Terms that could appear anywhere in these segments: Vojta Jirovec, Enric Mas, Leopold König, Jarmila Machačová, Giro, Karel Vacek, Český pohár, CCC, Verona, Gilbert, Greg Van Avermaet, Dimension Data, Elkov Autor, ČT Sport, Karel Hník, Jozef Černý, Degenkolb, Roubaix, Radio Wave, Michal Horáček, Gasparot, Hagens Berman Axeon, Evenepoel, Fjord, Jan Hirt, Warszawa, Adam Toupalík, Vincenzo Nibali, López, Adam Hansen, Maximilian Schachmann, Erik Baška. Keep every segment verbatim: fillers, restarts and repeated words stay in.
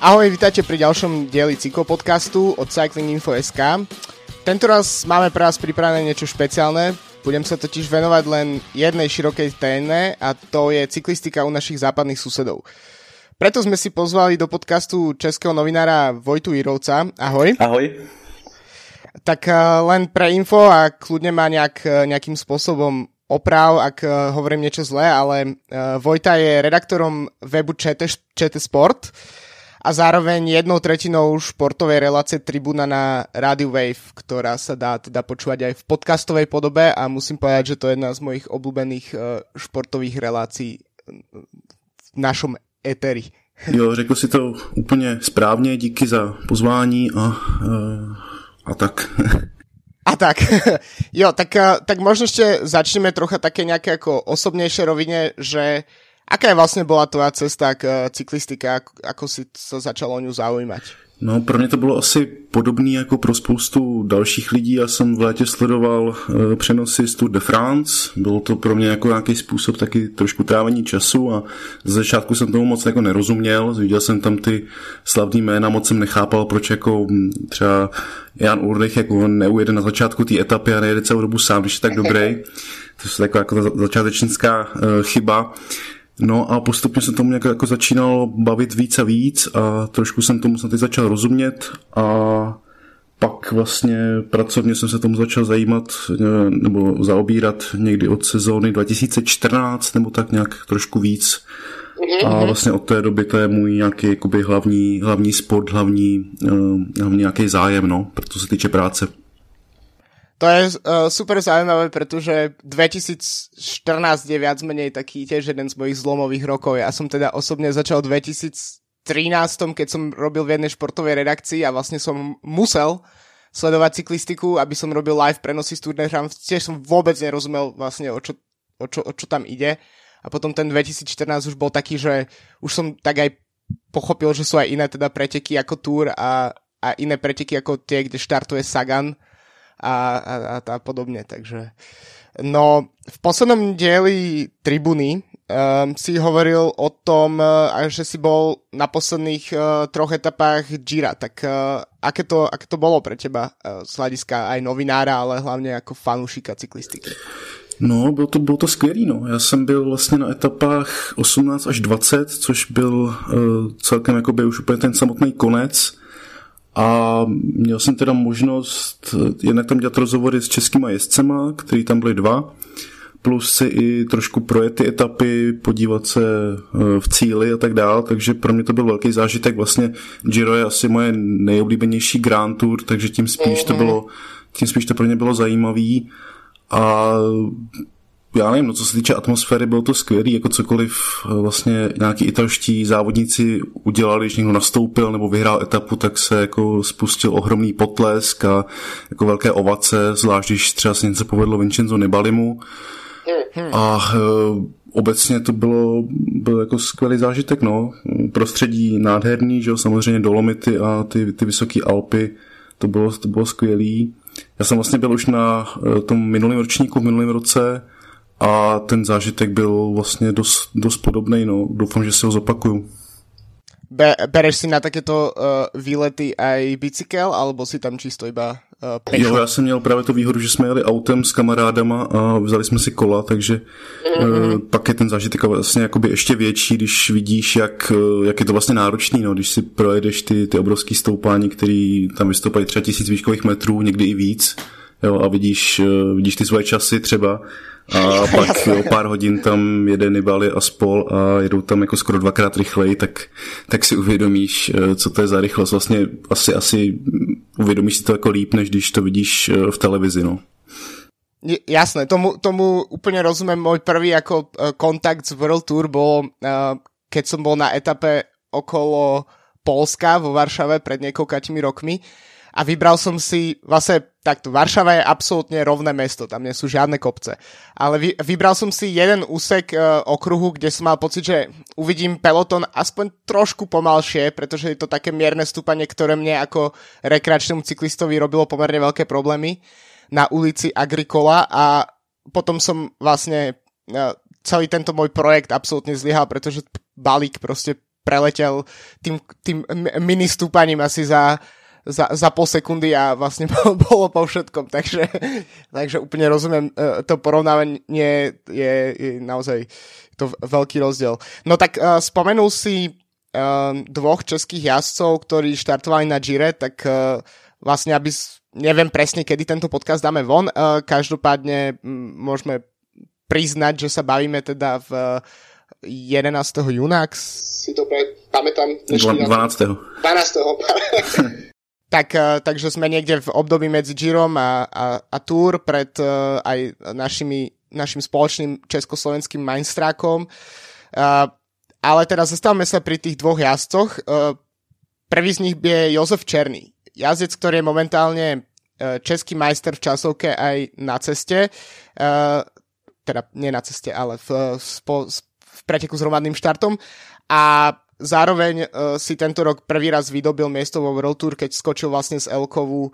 Ahoj, vítajte pri ďalšom dieli cyklopodcastu od Cyclinginfo.sk. Tentoraz máme pre vás pripravené niečo špeciálne. Budem sa totiž venovať len jednej širokej téme a to je cyklistika u našich západných susedov. Preto sme si pozvali do podcastu českého novinára Vojtu Jirovca. Ahoj. Ahoj. Tak len pre info a kľudne ma nejak, nejakým spôsobom oprav, ak hovorím niečo zlé, ale Vojta je redaktorom webu ČT Sport a zároveň jednou tretinou športovej relácie Tribúna na Radio Wave, ktorá sa dá teda počúvať aj v podcastovej podobe a musím povedať, že to je jedna z mojich obľúbených športových relácií v našom éteri. Jo, řekl si to úplne správne, díky za pozvání a, a tak. A tak, jo, tak, tak možno ešte začneme trocha také nejaké ako osobnejšie rovine, že aká vlastne bola tvoja cesta k cyklistike, ako si sa začal o ňu zaujímať? No, pro mě to bylo asi podobné jako pro spoustu dalších lidí. Já jsem v létě sledoval e, přenosy z Tour de France. Bylo to pro mě jako nějaký způsob taky trošku trávení času a z začátku jsem tomu moc jako nerozuměl. Viděl jsem tam ty slavný jména, moc jsem nechápal, proč jako třeba Jan Ullrich jako neujede na začátku té etapy a nejede celou dobu sám, když je tak dobrý. To je taková jako začátečnická e, chyba. No a postupně se tomu nějak jako začínalo bavit víc a víc a trošku jsem tomu snad i začal rozumět a pak vlastně pracovně jsem se tomu začal zajímat nebo zaobírat někdy od sezóny dva tisíce čtrnáct nebo tak nějak trošku víc a vlastně od té doby to je můj nějaký jakoby hlavní, hlavní sport, hlavní, hlavní nějaký zájem, no, proto se týče práce. To je uh, super zaujímavé, pretože dvetisícštrnásť je viac menej taký tiež jeden z mojich zlomových rokov. Ja som teda osobne začal v dvetisíctrinásť, keď som robil v jednej športovej redakcii a vlastne som musel sledovať cyklistiku, aby som robil live prenosy z Tour de France. Tiež som vôbec nerozumel vlastne, o čo, o čo, o čo tam ide. A potom ten dvetisícštrnásť už bol taký, že už som tak aj pochopil, že sú aj iné teda preteky ako Tour a, a iné preteky ako tie, kde štartuje Sagan. A, a, a, a podobne, takže no, v poslednom dieli Tribuny um, si hovoril o tom, uh, že si bol na posledných uh, troch etapách Jira, tak uh, aké, to, aké to bolo pre teba uh, z hľadiska aj novinára, ale hlavne ako fanúšika cyklistiky? No, bylo to, bylo to skvělý, no. Já jsem byl vlastně na etapách osmnáct až dvacet, což byl uh, celkem jakoby už úplně ten samotný konec. A měl jsem teda možnost jednak tam dělat rozhovory s českýma jezdcema, který tam byli dva, plus si i trošku projet ty etapy, podívat se v cíli a tak dál, takže pro mě to byl velký zážitek. Vlastně Giro je asi moje nejoblíbenější Grand Tour, takže tím spíš to bylo, tím spíš to pro mě bylo zajímavý. A já nevím, no, co se týče atmosféry, bylo to skvělý, jako cokoliv vlastně nějaký italští závodníci udělali, když někdo nastoupil nebo vyhrál etapu, tak se jako spustil ohromný potlesk a jako velké ovace, zvlášť když třeba se něco povedlo Vincenzo Nibalimu. A e, obecně to bylo, byl jako skvělý zážitek, no. Prostředí nádherný, že jo, samozřejmě Dolomity a ty, ty vysoké Alpy, to bylo, to bylo skvělý. Já jsem vlastně byl už na tom minulém ročníku, v minulém roce, a ten zážitek byl vlastně dost, dost podobnej, no. Doufám, že si ho zopakuju. Be, bereš si na takéto uh, výlety aj bicykel, alebo si tam čisto iba uh, pešo? Jo, já jsem měl právě tu výhodu, že jsme jeli autem s kamarádama a vzali jsme si kola, takže mm-hmm. uh, pak je ten zážitek vlastně jakoby ještě větší, když vidíš, jak, jak je to vlastně náročný, no. Když si projedeš ty, ty obrovský stoupání, který tam vystoupají třeba tisíc výškových metrů, někdy i víc, jo, a vidíš, uh, vidíš ty svoje časy třeba, a pak o pár hodin tam jede Nibali a spol a jedou tam jako skoro dvakrát rychleji, tak, tak si uvědomíš, co to je za rychlost. Vlastně asi, asi uvědomíš si to jako líp, než když to vidíš v televizi, no. Jasné, tomu, tomu úplne rozumiem. Môj prvý ako kontakt s World Tour bol, keď som bol na etape okolo Polska vo Varšave pred niekoľkými rokmi. A vybral som si, vlastne takto, Varšava je absolútne rovné mesto, tam nie sú žiadne kopce. Ale vy, vybral som si jeden úsek e, okruhu, kde som mal pocit, že uvidím peloton aspoň trošku pomalšie, pretože je to také mierne stúpanie, ktoré mne ako rekreačnému cyklistovi robilo pomerne veľké problémy na ulici Agricola a potom som vlastne e, celý tento môj projekt absolútne zlyhal, pretože balík proste preletel tým, tým mini stúpaním asi za, za, za pol sekundy a vlastne bolo po všetkom, takže, takže úplne rozumiem, to porovnávanie je, je naozaj to veľký rozdiel. No tak uh, spomenul si uh, dvoch českých jazdcov, ktorí štartovali na Gire, tak uh, vlastne aby... Neviem presne, kedy tento podcast dáme von. Každopádne môžeme priznať, že sa bavíme teda v jedenásteho júna. Si dobre pamätám. dvanásteho. dvanásteho. Tak, takže sme niekde v období medzi Girom a, a, a Tour pred aj našimi, našim spoločným československým majstrákom. Ale teraz zastavme sa pri tých dvoch jazdcoch. Prvý z nich je Jozef Černý. Jazdec, ktorý je momentálne český majster v časovke aj na ceste, teda nie na ceste, ale v, v preteku s hromadným štartom, a zároveň si tento rok prvý raz vydobil miesto vo World Tour, keď skočil vlastne z Elkovu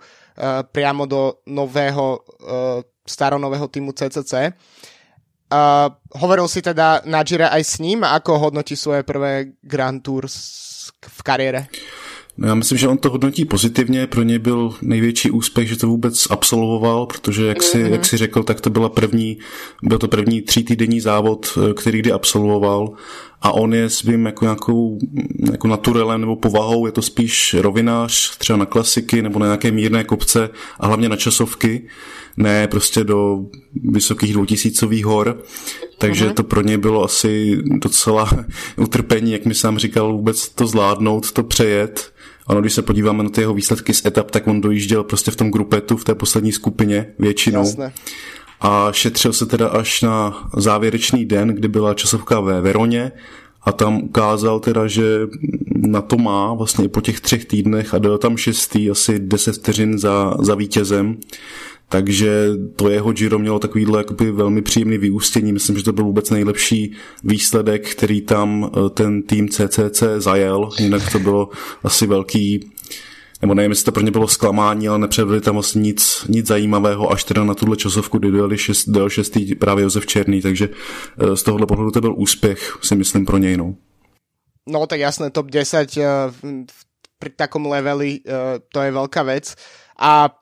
priamo do nového staronového týmu cé cé cé. Hovoril si teda na Gire aj s ním, ako hodnotí svoje prvé Grand Tour v kariére? No já myslím, že on to hodnotí pozitivně, pro něj byl největší úspěch, že to vůbec absolvoval, protože jak si, mm-hmm. jak si řekl, tak to byla první, byl to první třítýdenní závod, který kdy absolvoval, a on je svým jako nějakou jako naturelem nebo povahou, je to spíš rovinář, třeba na klasiky nebo na nějaké mírné kopce a hlavně na časovky, ne prostě do vysokých dvoutisícových hor, takže mm-hmm. to pro ně bylo asi docela utrpení, jak mi sám říkal, vůbec to zvládnout, to přejet. Ano, když se podíváme na ty jeho výsledky z etap, tak on dojížděl prostě v tom grupetu, v té poslední skupině většinou. Jasne. A šetřil se teda až na závěrečný den, kdy byla časovka ve Veroně, a tam ukázal teda, že na to má vlastně i po těch třech týdnech, a dal tam šestý, asi deset vteřin za, za vítězem. Takže to jeho Giro mělo takovýhle jakoby velmi příjemný vyústění. Myslím, že to byl vůbec nejlepší výsledek, který tam ten tým cé cé cé zajel. Jinak to bylo asi velký, nebo nevím, jestli to pro ně bylo zklamání, ale nepředvedli tam vlastně nic, nic zajímavého, až teda na tuhle časovku dojeli šest, dojel šestý právě Josef Černý. Takže z tohohle pohledu to byl úspěch, si myslím, pro něj. No, no tak jasné, top desať uh, pri takom leveli uh, to je veľká vec. A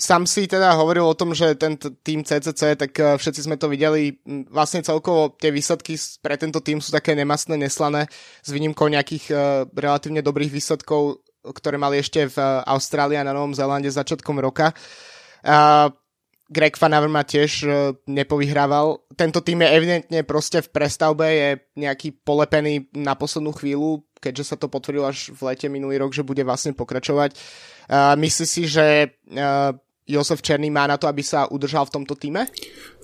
sám si teda hovoril o tom, že ten tým cé cé cé, tak všetci sme to videli, vlastne celkovo tie výsledky pre tento tým sú také nemastné, neslané, s výnimkou nejakých uh, relatívne dobrých výsledkov, ktoré mali ešte v Austrálii a na Novom Zélande začiatkom roka. Uh, Greg Van Avermaet tiež uh, nepovyhrával. Tento tým je evidentne proste v prestavbe, je nejaký polepený na poslednú chvíľu, keďže sa to potvrdilo až v lete minulý rok, že bude vlastne pokračovať. Uh, myslíš si, že uh, Josef Černý má na to, aby sa udržal v tomto týme?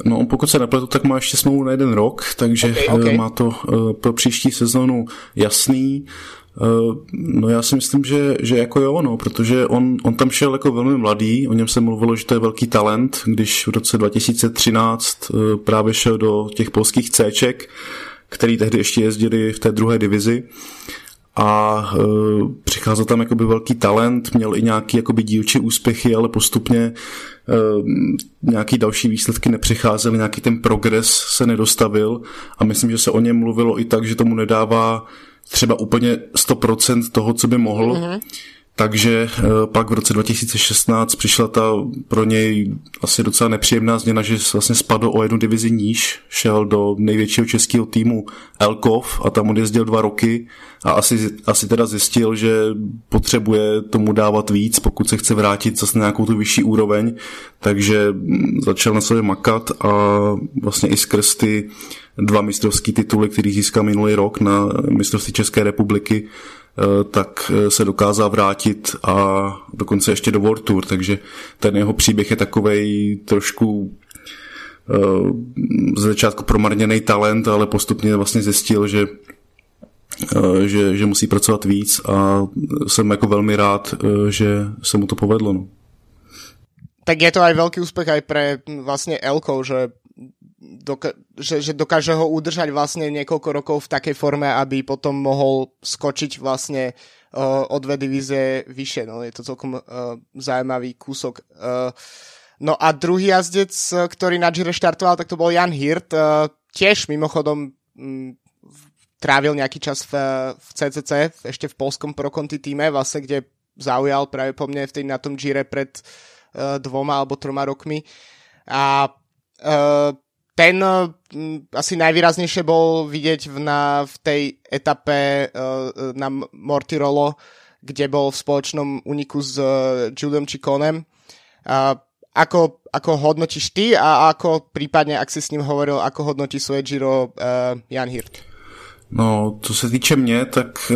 No, pokud se nepletu, tak má ještě smlouvu na jeden rok, takže okay, okay. má to uh, pro příští sezónu jasný. Uh, no já si myslím, že, že jako jo, no, protože on, on tam šel jako velmi mladý, o něm se mluvilo, že to je velký talent, když v roce dva tisíce třináct uh, právě šel do těch polských Cček, který tehdy ještě jezdili v té druhé divizi, a e, přicházel tam jakoby velký talent, měl i nějaký jakoby dílčí úspěchy, ale postupně e, nějaký další výsledky nepřicházely, nějaký ten progres se nedostavil, a myslím, že se o něm mluvilo i tak, že tomu nedává třeba úplně sto procent toho, co by mohl, mm-hmm. takže e, pak v roce dva tisíce šestnáct přišla ta pro něj asi docela nepříjemná změna, že vlastně spadl o jednu divizi níž, šel do největšího českého týmu Elkov a tam odjezdil dva roky a asi, asi teda zjistil, že potřebuje tomu dávat víc, pokud se chce vrátit zase na nějakou tu vyšší úroveň, takže začal na sebe makat a vlastně i skrz ty dva mistrovský tituly, který získal minulý rok na mistrovství České republiky, tak se dokázal vrátit a dokonce ještě do World Tour, takže ten jeho příběh je takovej trošku ze začátku promarněný talent, ale postupně vlastně zjistil, že Že, že musí pracovat víc, a jsem jako velmi rád, že se mu to povedlo. No. Tak je to aj veľký úspech aj pre vlastne Elkov, že, doka- že, že dokáže ho udržať vlastne niekoľko rokov v takej forme, aby potom mohol skočiť vlastne uh, o dve divízie vyššie. No, je to celkom uh, zaujímavý kúsok. Uh, no a druhý jazdec, ktorý na Gire štartoval, tak to bol Jan Hirt. Uh, tiež mimochodom um, trávil nejaký čas v, v cé cé cé, ešte v polskom Pro-Conti týme, vlastne kde zaujal práve po mne vtedy na tom Gire pred uh, dvoma alebo troma rokmi. A uh, ten uh, asi najvýraznejšie bol vidieť v, na, v tej etape uh, na Mortirolo, kde bol v spoločnom úniku s uh, Juliom Ciconem. Uh, ako, ako hodnotíš ty a ako prípadne, ak si s ním hovoril, ako hodnotí svoje Giro uh, Jan Hirt? No, co se týče mě, tak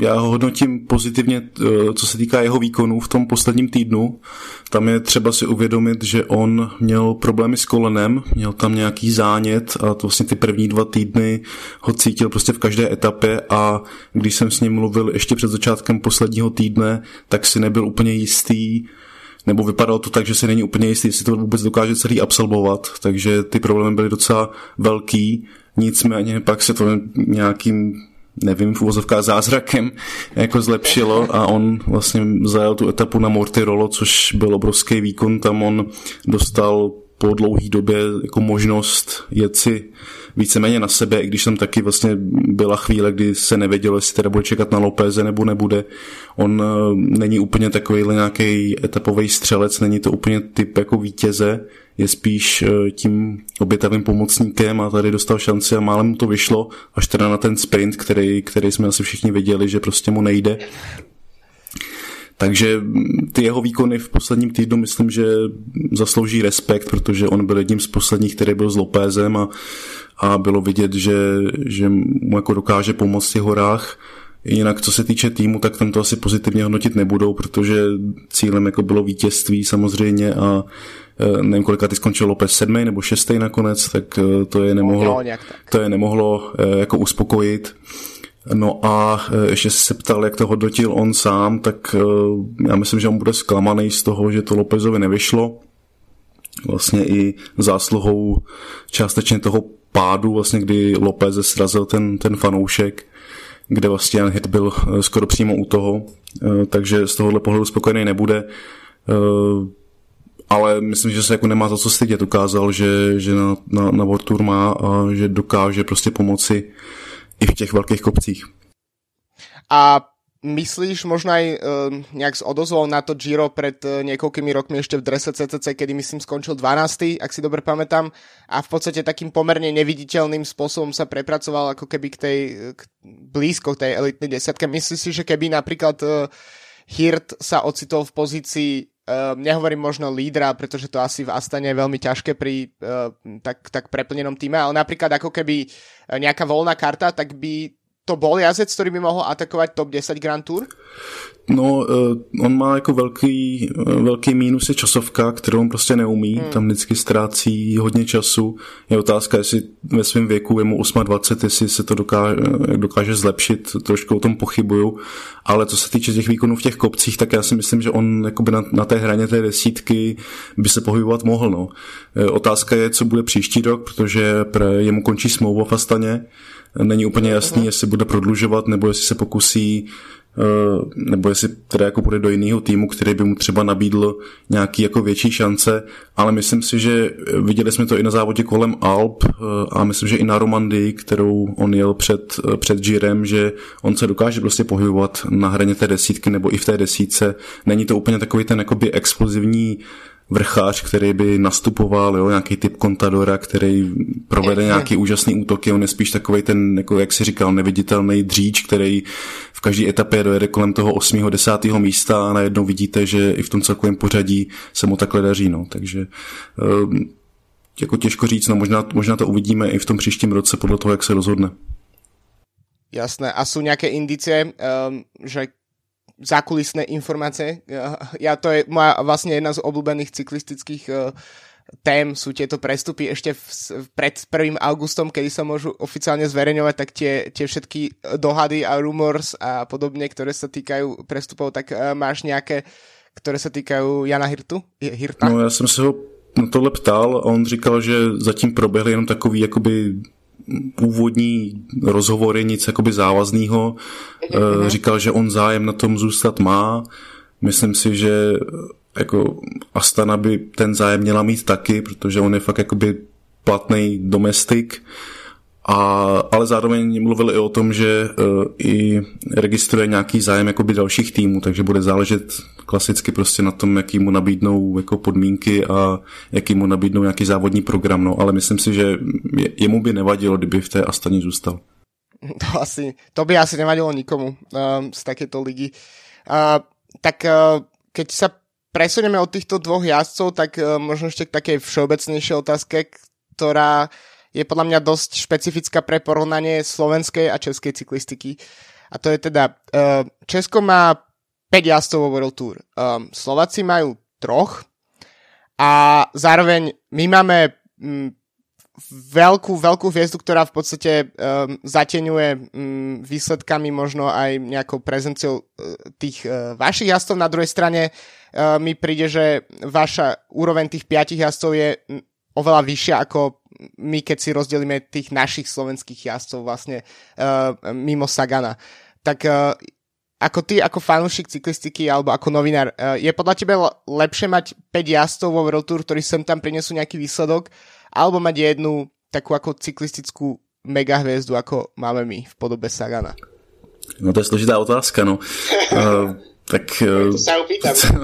já ho hodnotím pozitivně, co se týká jeho výkonů v tom posledním týdnu. Tam je třeba si uvědomit, že on měl problémy s kolenem, měl tam nějaký zánět a to vlastně ty první dva týdny ho cítil prostě v každé etapě a když jsem s ním mluvil ještě před začátkem posledního týdne, tak si nebyl úplně jistý, nebo vypadalo to tak, že si není úplně jistý, jestli to vůbec dokáže celý absolvovat, takže ty problémy byly docela velký. Nicméně pak se to nějakým, nevím, v uvozovkách zázrakem jako zlepšilo a on vlastně zajel tu etapu na Mortirolo, což byl obrovský výkon, tam on dostal po dlouhý době jako možnost jet si víceméně na sebe, i když tam taky vlastně byla chvíle, kdy se nevědělo, jestli teda bude čekat na Lópeze nebo nebude. On není úplně takovýhle nějaký etapový střelec, není to úplně typ jako vítěze, je spíš tím obětavým pomocníkem a tady dostal šanci a málem mu to vyšlo, až teda na ten sprint, který, který jsme asi všichni viděli, že prostě mu nejde. Takže ty jeho výkony v posledním týdnu myslím, že zaslouží respekt, protože on byl jedním z posledních, který byl s Lópezem a, a bylo vidět, že, že mu jako dokáže pomoct v těch horách. Jinak co se týče týmu, tak tam to asi pozitivně hodnotit nebudou, protože cílem jako bylo vítězství samozřejmě a nevím, kolika ty skončil López, sedmej nebo šestej nakonec, tak to je nemohlo, to je nemohlo jako uspokojit. No a ještě se ptal, jak to hodnotil on sám, tak já myslím, že on bude zklamaný z toho, že to Lópezovi nevyšlo. Vlastně i zásluhou částečně toho pádu, vlastně kdy López srazil ten, ten fanoušek, kde vlastně Jan Hirt byl skoro přímo u toho, takže z tohohle pohledu spokojený nebude. Ale myslím, že se jako nemá za co stydět. Ukázal, že, že na, na, na World Tour má a že dokáže prostě pomoci i v těch velkých kopcích. A myslíš možno aj e, nejak s odozvou na to Giro pred e, niekoľkými rokmi ešte v drese cé cé cé, kedy myslím skončil dvanásty, ak si dobre pamätám, a v podstate takým pomerne neviditeľným spôsobom sa prepracoval ako keby k tej k, blízko k tej elitnej desiatke. Myslíš si, že keby napríklad e, Hirt sa ocitol v pozícii, e, nehovorím možno lídra, pretože to asi v Astane je veľmi ťažké pri e, tak, tak preplnenom týme, ale napríklad ako keby nejaká voľná karta, tak by to bol jazdec, ktorý by mohol atakovať top desať Grand Tour? No, on má jako velký, velký mínus je časovka, kterou on prostě neumí, hmm. tam vždycky ztrácí hodně času. Je otázka, jestli ve svém věku, je mu dvacet osm, jestli se to dokáže, dokáže zlepšit, trošku o tom pochybuju, ale co se týče těch výkonů v těch kopcích, tak já si myslím, že on jakoby na, na té hraně té desítky by se pohybovat mohl. No. Otázka je, co bude příští rok, protože jemu končí smlouva v Astaně, není úplně jasný, jestli bude prodlužovat, nebo jestli se pokusí, nebo jestli teda jako bude do jiného týmu, který by mu třeba nabídl nějaký jako větší šance, ale myslím si, že viděli jsme to i na závodě kolem Alp a myslím, že i na Romandii, kterou on jel před, před Girem, že on se dokáže prostě pohybovat na hraně té desítky nebo i v té desítce. Není to úplně takový ten jakoby explozivní vrchář, který by nastupoval, jo, nějaký typ Contadora, který provede nějaký úžasný útoky, on je spíš takovej ten, jako, jak si říkal, neviditelný dříč, který v každé etapě dojede kolem toho osmého, desátého místa a najednou vidíte, že i v tom celkovém pořadí se mu takhle daří, no, takže jako těžko říct, no, možná, možná to uvidíme i v tom příštím roce podle toho, jak se rozhodne. Jasné, a jsou nějaké indicie, um, že zákulisné informácie. Ja, ja to je moja vlastne jedna z obľúbených cyklistických uh, tém, sú tieto prestupy ešte v, pred prvým augustom, kedy sa môžu oficiálne zverejňovať, tak tie, tie všetky dohady a rumors a podobne, ktoré sa týkajú prestupov, tak uh, máš nejaké, ktoré sa týkajú Jana Hirtu? Hirta? No ja som sa ho na tohle ptal a on říkal, že zatím probehli jenom takový jakoby úvodní rozhovory, nic jakoby závaznýho. Říkal, že on zájem na tom zůstat má. Myslím si, že jako Astana by ten zájem měla mít taky, protože on je fakt jakoby platný domestik. A, ale zároveň mluvili i o tom, že uh, i registruje nějaký zájem jakoby dalších týmů, takže bude záležet klasicky prostě na tom, jaký mu nabídnou jako podmínky a jaký mu nabídnou nějaký závodní program, no, ale myslím si, že jemu by nevadilo, kdyby v té Astaně zůstal. To asi, to by asi nevadilo nikomu um, z takéto ligy. Uh, tak uh, keď sa presunieme od týchto dvoch jazdcov, tak uh, možno ešte k takej všeobecnejšej otázke, ktorá je podľa mňa dosť špecifická pre porovnanie slovenskej a českej cyklistiky. A to je teda, uh, Česko má päť jazdcov vo World Tour, um, Slováci majú troch a zároveň my máme... Um, veľkú, veľkú hviezdu, ktorá v podstate um, zateňuje um, výsledkami, možno aj nejakou prezenciou uh, tých uh, vašich jazdcov. Na druhej strane uh, mi príde, že vaša úroveň tých piatich jazdcov je um, oveľa vyššia ako my, keď si rozdelíme tých našich slovenských jazdcov vlastne uh, mimo Sagana. Tak uh, ako ty, ako fanúšik cyklistiky alebo ako novinár, uh, je podľa tebe lepšie mať päť jazdcov vo World Tour, ktorí sem tam prinesú nejaký výsledok, alebo mať jednu takú ako cyklistickú megahviezdu, ako máme my v podobe Sagana? No to je složitá otázka, no. uh, tak uh, co,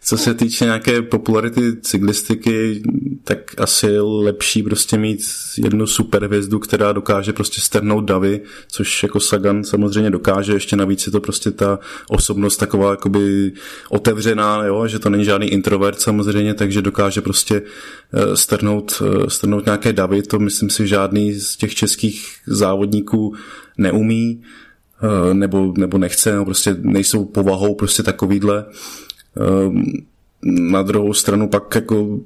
co se týče nějaké popularity cyklistiky, tak asi je lepší prostě mít jednu superhvězdu, která dokáže prostě strhnout davy, což jako Sagan samozřejmě dokáže, ještě navíc je to prostě ta osobnost taková jakoby otevřená, jo, že to není žádný introvert samozřejmě, takže dokáže prostě strhnout, strhnout nějaké davy, to myslím si žádný z těch českých závodníků neumí, nebo, nebo nechce, no, prostě nejsou povahou prostě takovýhle. Na druhou stranu pak jako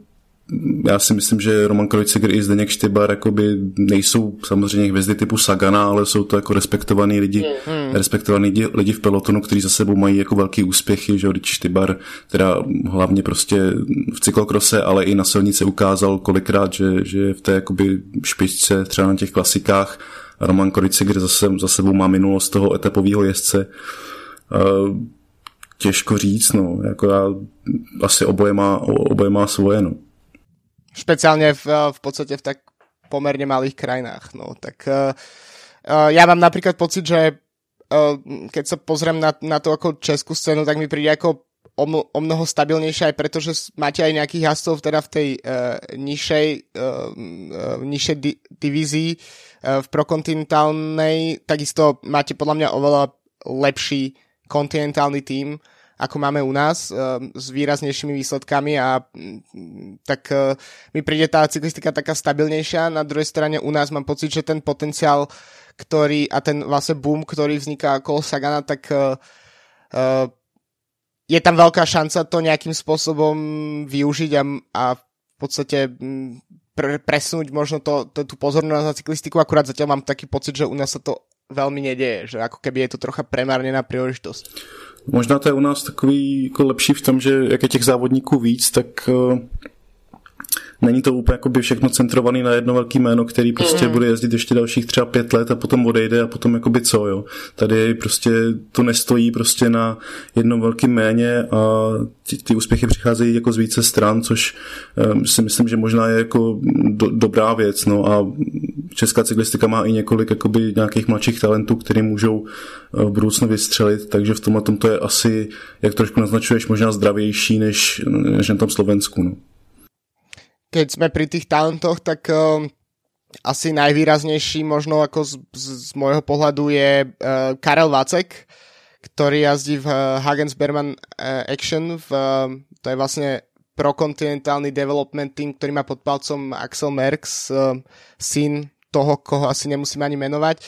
já si myslím, že Roman Kreuziger i Zdeněk Štybar jakoby nejsou samozřejmě hvězdy typu Sagana, ale jsou to jako respektovaní lidi, mm. respektovaní lidi, lidi v pelotonu, kteří za sebou mají jako velký úspěchy, že když Štybar, teda hlavně prostě v cyklokrose, ale i na silnici ukázal kolikrát, že, že v té jakoby špičce, třeba na těch klasikách, a Roman Kreuziger zase za sebou má minulost toho etapového jezdce. Těžko říct, no, jako já, asi oboje má, oboje má svoje, no. Špeciálne v, v podstate v tak pomerne malých krajinách. No, tak uh, uh, ja mám napríklad pocit, že uh, keď sa pozriem na, na to ako českú scénu, tak mi príde ako o, o mnoho stabilnejšia, aj pretože máte aj nejakých jazdcov teda v tej uh, nižšej, uh, nižšej di- divízii uh, v prokontinentálnej, takisto máte podľa mňa oveľa lepší kontinentálny tím, ako máme u nás, s výraznejšími výsledkami, a tak mi príde tá cyklistika taká stabilnejšia. Na druhej strane u nás mám pocit, že ten potenciál, ktorý a ten vlastne boom, ktorý vzniká okolo Sagana, tak je tam veľká šanca to nejakým spôsobom využiť a, a v podstate presunúť možno to, to, tú pozornosť na cyklistiku. Akurát zatiaľ mám taký pocit, že u nás sa to veľmi nedeje, že ako keby je to trocha premárnená príležitosť. Možná to je u nás takový jako lepší v tom, že jak je těch závodníků víc, tak uh, není to úplně jakoby všechno centrované na jedno velké jméno, který prostě mm. bude jezdit ještě dalších třeba pět let a potom odejde a potom jakoby co, jo. Tady prostě to nestojí prostě na jednom velkém jméně a ty, ty úspěchy přicházejí jako z více stran, což um, si myslím, že možná je jako do, dobrá věc, no, a česká cyklistika má i několik jakoby nějakých mladších talentů, který můžou v budoucnu vystřelit, takže v tomhle tomto je asi, jak trošku naznačuješ, možná zdravější než, než na tom Slovensku. No. Keď jsme pri tých talentoch, tak uh, asi najvýraznejší možno jako z, z, z mojho pohledu je uh, Karel Vacek, který jazdí v uh, Hagens-Berman uh, Action, v, uh, to je vlastně prokontinentálny development team, ktorý má pod palcom Axel Merckx, uh, syn toho, koho asi nemusím ani menovať.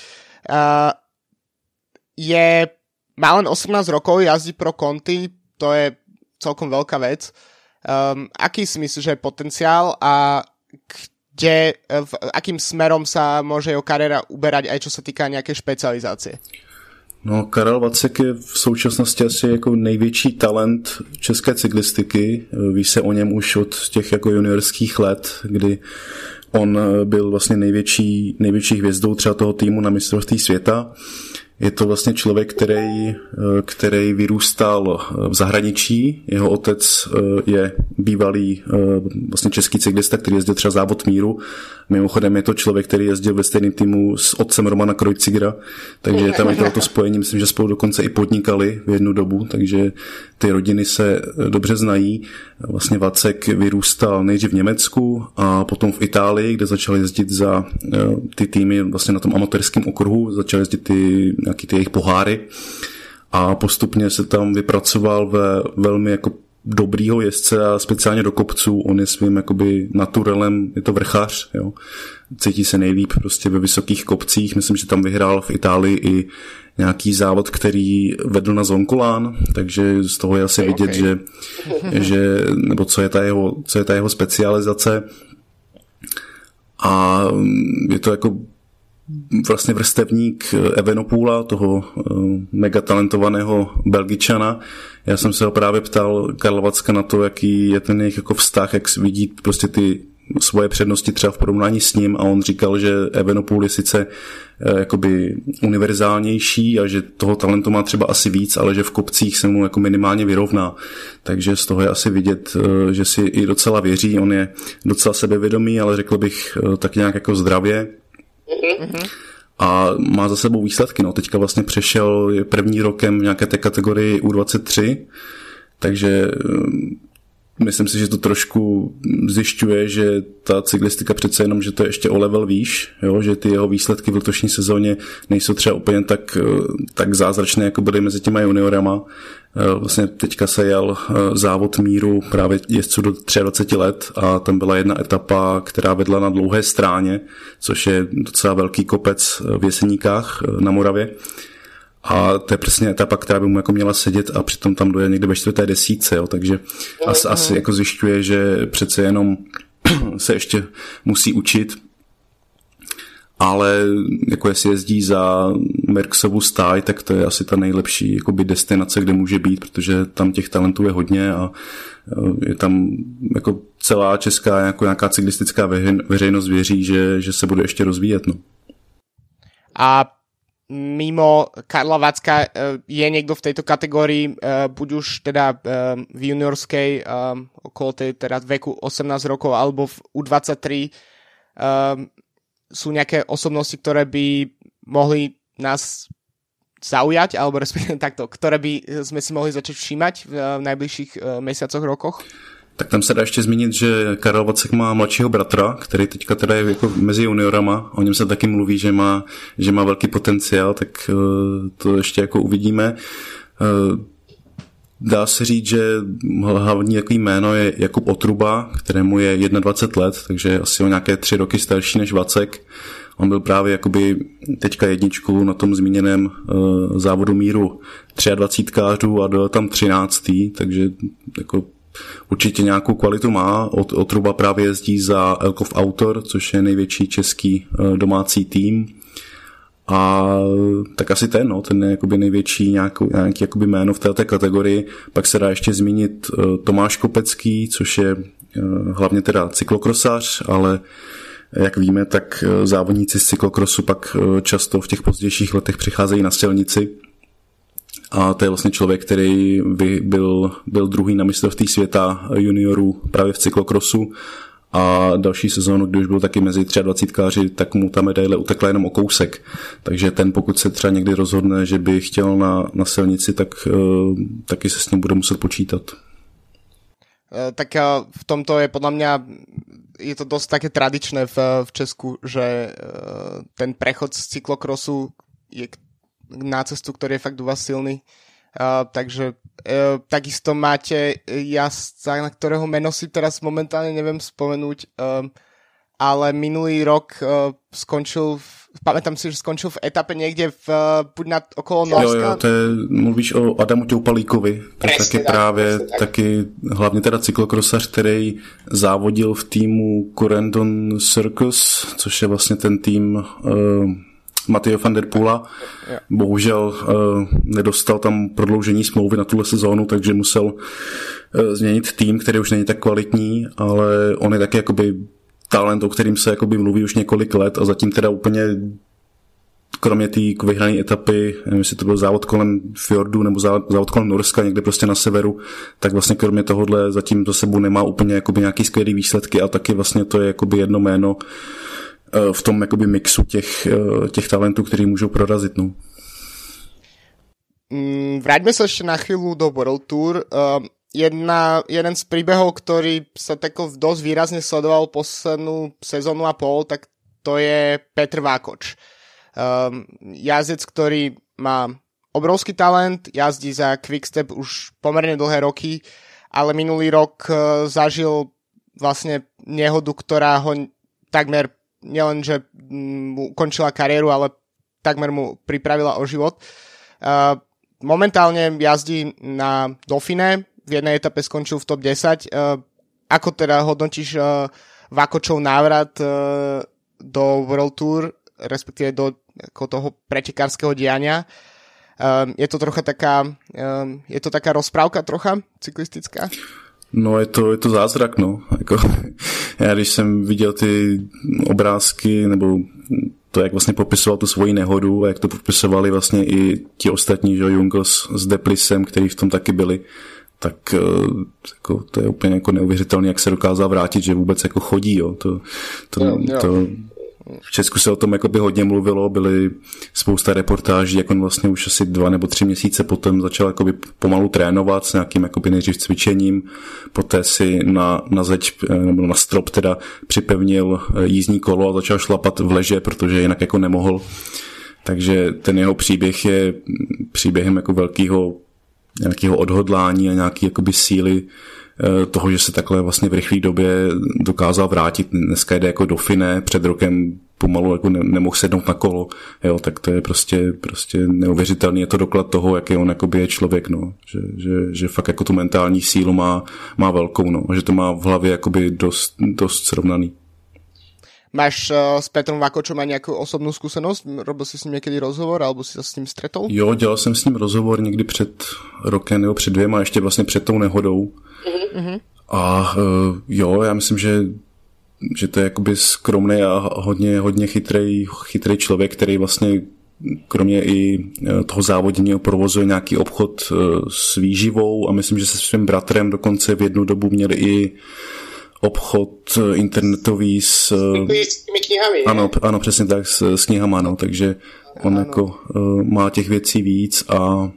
Uh, je, má len osemnásť rokov, jazdí pro Conti, to je celkom veľká vec. Um, aký si myslíš, že je potenciál a kde, v, akým smerom sa môže jeho kariéra uberať, aj čo sa týka nejakej špecializácie? No, Karel Vacek je v současnosti asi jako největší talent české cyklistiky. Ví se o něm už od těch jako juniorských let, kdy on byl vlastně největší, největší hvězdou třeba toho týmu na mistrovství světa. Je to vlastně člověk, který, který vyrůstal v zahraničí. Jeho otec je bývalý vlastně český cyklista, který jezdil třeba závod míru. Mimochodem je to člověk, který jezdil ve stejném týmu s otcem Romana Kreuzigera, takže tam je to spojení, myslím, že spolu dokonce i podnikali v jednu dobu, takže ty rodiny se dobře znají. Vlastně Vacek vyrůstal nejdřív v Německu a potom v Itálii, kde začal jezdit za ty týmy vlastně na tom amatérském okruhu, začal jezdit ty nějaký ty jejich poháry a postupně se tam vypracoval ve velmi jako dobrýho jezdce a speciálně do kopců. On je svým jakoby naturelem, je to vrchař, jo. Cítí se nejlíp prostě ve vysokých kopcích. Myslím, že tam vyhrál v Itálii i nějaký závod, který vedl na Zonkolán, takže z toho je asi okay, vidět, okay. Že, že nebo co je ta jeho, co je ta jeho specializace. A je to jako vlastně vrstevník Evenepoela, toho mega talentovaného Belgičana. Já jsem se ho právě ptal Karla Vacka na to, jaký je ten jejich jako vztah, jak vidí prostě ty svoje přednosti třeba v porovnání s ním, a on říkal, že Evenepoel je sice jakoby univerzálnější a že toho talentu má třeba asi víc, ale že v kopcích se mu jako minimálně vyrovná. Takže z toho je asi vidět, že si i docela věří, on je docela sebevědomý, ale řekl bych tak nějak jako zdravě. Mm-hmm. A má za sebou výsledky, no teďka vlastně přešel první rokem v nějaké té kategorii U dvacet tři, takže myslím si, že to trošku zjišťuje, že ta cyklistika přece jenom, že to je ještě o level výš, jo? Že ty jeho výsledky v letošní sezóně nejsou třeba úplně tak, tak zázračné, jako byly mezi těma juniorama. Vlastně teďka se jel závod míru právě jezdců do dvacet tři let a tam byla jedna etapa, která vedla na Dlouhé stráně, což je docela velký kopec v Jeseníkách na Moravě. A to je přesně etapa, která by mu jako měla sedět, a přitom tam doje někde ve čtvrté desítce, jo, takže as, asi jako zjišťuje, že přece jenom se ještě musí učit, ale jako jestli jezdí za Merckxovu stáj, tak to je asi ta nejlepší jakoby destinace, kde může být, protože tam těch talentů je hodně a je tam jako celá česká jako nějaká cyklistická veřejnost věří, že, že se bude ještě rozvíjet. No. A mimo Karla Vacka je niekto v tejto kategórii, buď už teda v juniorskej okolo tej teraz veku osemnásť rokov alebo v U dvadsaťtri, sú nejaké osobnosti, ktoré by mohli nás zaujať, alebo respektíve takto, ktoré by sme si mohli začať všímať v najbližších mesiacoch, rokoch? Tak tam se dá ještě zmínit, že Karel Vacek má mladšího bratra, který teďka teda je jako mezi juniorama. O něm se taky mluví, že má, že má velký potenciál, tak to ještě jako uvidíme. Dá se říct, že hlavní jako jméno je Jakub Otruba, kterému je dvacet jedna let, takže asi o nějaké tři roky starší než Vacek. On byl právě jakoby teďka jedničku na tom zmíněném závodu míru dvacet tři kářů a dojel tam třináctý, takže jako určitě nějakou kvalitu má. Otruba právě jezdí za Elkov Autor, což je největší český domácí tým. A tak asi ten, no, ten je jakoby největší nějakou, nějaký jakoby jméno v této kategorii. Pak se dá ještě zmínit Tomáš Kopecký, což je hlavně teda cyklokrosař, ale jak víme, tak závodníci z cyklokrosu pak často v těch pozdějších letech přicházejí na silnici. A to je vlastně člověk, který by byl, byl druhý na mistrovství světa juniorů právě v cyklokrosu a další sezónu, když byl taky mezi dvacet tři káři, tak mu ta medaile utekla jenom o kousek. Takže ten, pokud se třeba někdy rozhodne, že by chtěl na, na silnici, tak uh, taky se s ním bude muset počítat. Tak v tomto je podľa mňa je to dosť také tradičné v, v Česku, že ten prechod z cyklokrosu je na cestu, ktorý je fakt u vás silný. Uh, takže uh, takisto máte jazdca, na ktorého meno si teraz momentálne neviem spomenúť, uh, ale minulý rok uh, skončil, v, pamätám si, že skončil v etape niekde v, uh, buď na, okolo Norska. Jo, jo, mluvíš o Adamu Toupalíkovi, to je taky právě taky hlavně teda cyklokrosař, který závodil v týmu Corendon Circus, což je vlastně ten tým uh, Matěje van der Pula. Bohužel nedostal tam prodloužení smlouvy na tuhle sezónu, takže musel změnit tým, který už není tak kvalitní, ale on je taky jakoby talent, o kterým se jakoby mluví už několik let a zatím teda úplně kromě té vyhrané etapy, nevím, jestli to byl závod kolem fjordu nebo závod kolem Norska, někde prostě na severu, tak vlastně kromě tohohle zatím za sebou nemá úplně jakoby nějaký skvělý výsledky a taky vlastně to je jakoby jedno jméno v tom jakoby mixu těch, těch talentů, který můžou prorazit. No. Vráťme sa ešte na chvíľu do World Tour. Jedna, jeden z príbehov, ktorý sa tako dosť výrazne sledoval poslednú sezónu a pol, tak to je Petr Vákoč. Jazdec, ktorý má obrovský talent, jazdí za Quickstep už pomerne dlhé roky, ale minulý rok zažil vlastne nehodu, ktorá ho takmer nielenže ukončila kariéru, ale takmer mu pripravila o život. Momentálne jazdí na Dauphine, v jednej etape skončil v top desať. Ako teda hodnotíš Vákočov návrat do World Tour, respektíve do toho pretekárskeho diania? Je to trocha taká, je to taká rozprávka trocha cyklistická? No je to, je to zázrak, no. Jako, já když jsem viděl ty obrázky nebo to, jak vlastně popisoval tu svoji nehodu a jak to popisovali vlastně i ti ostatní, že Jungo s, s Deplisem, který v tom taky byli, tak jako, to je úplně jako neuvěřitelné, jak se dokázal vrátit, že vůbec jako chodí. Jo. To, to, jo, jo. To, v Česku se o tom jako by hodně mluvilo, byly spousta reportáží, jak on vlastně už asi dva nebo tři měsíce potom začal jako by pomalu trénovat s nějakým jako by nejdřív cvičením, poté si na, na, zeď, nebo na strop teda připevnil jízdní kolo a začal šlapat v leže, protože jinak jako nemohl. Takže ten jeho příběh je příběhem jako velkého nějakého odhodlání a nějaký jakoby síly toho, že se takhle vlastně v rychlé době dokázal vrátit. Dneska jde jako Dauphine, před rokem pomalu jako ne- nemohl sednout na kolo, jo, tak to je prostě, prostě neuvěřitelný, je to doklad toho, jaký on jakoby je člověk, no, že, že, že fakt jako tu mentální sílu má, má velkou, no, že to má v hlavě jakoby dost, dost srovnaný. Máš uh, s Petrom Vákočom aj nejakú osobnú skúsenosť? Robil si s ním niekedy rozhovor, alebo si sa s ním stretol? Jo, dělal jsem s ním rozhovor někdy před rokem nebo před dvěma, ještě vlastně před tou nehodou. Mm-hmm. A uh, jo, já myslím, že, že to je jakoby skromný a hodně, hodně chytrý, chytrý člověk, který vlastně kromě i toho závoděního provozuje nějaký obchod uh, s výživou a myslím, že se svým bratrem dokonce v jednu dobu měli i obchod internetový s, s těmi knihami. Ano, ano, přesně tak, s, s knihama, no, takže on ano. Jako uh, má těch věcí víc a uh,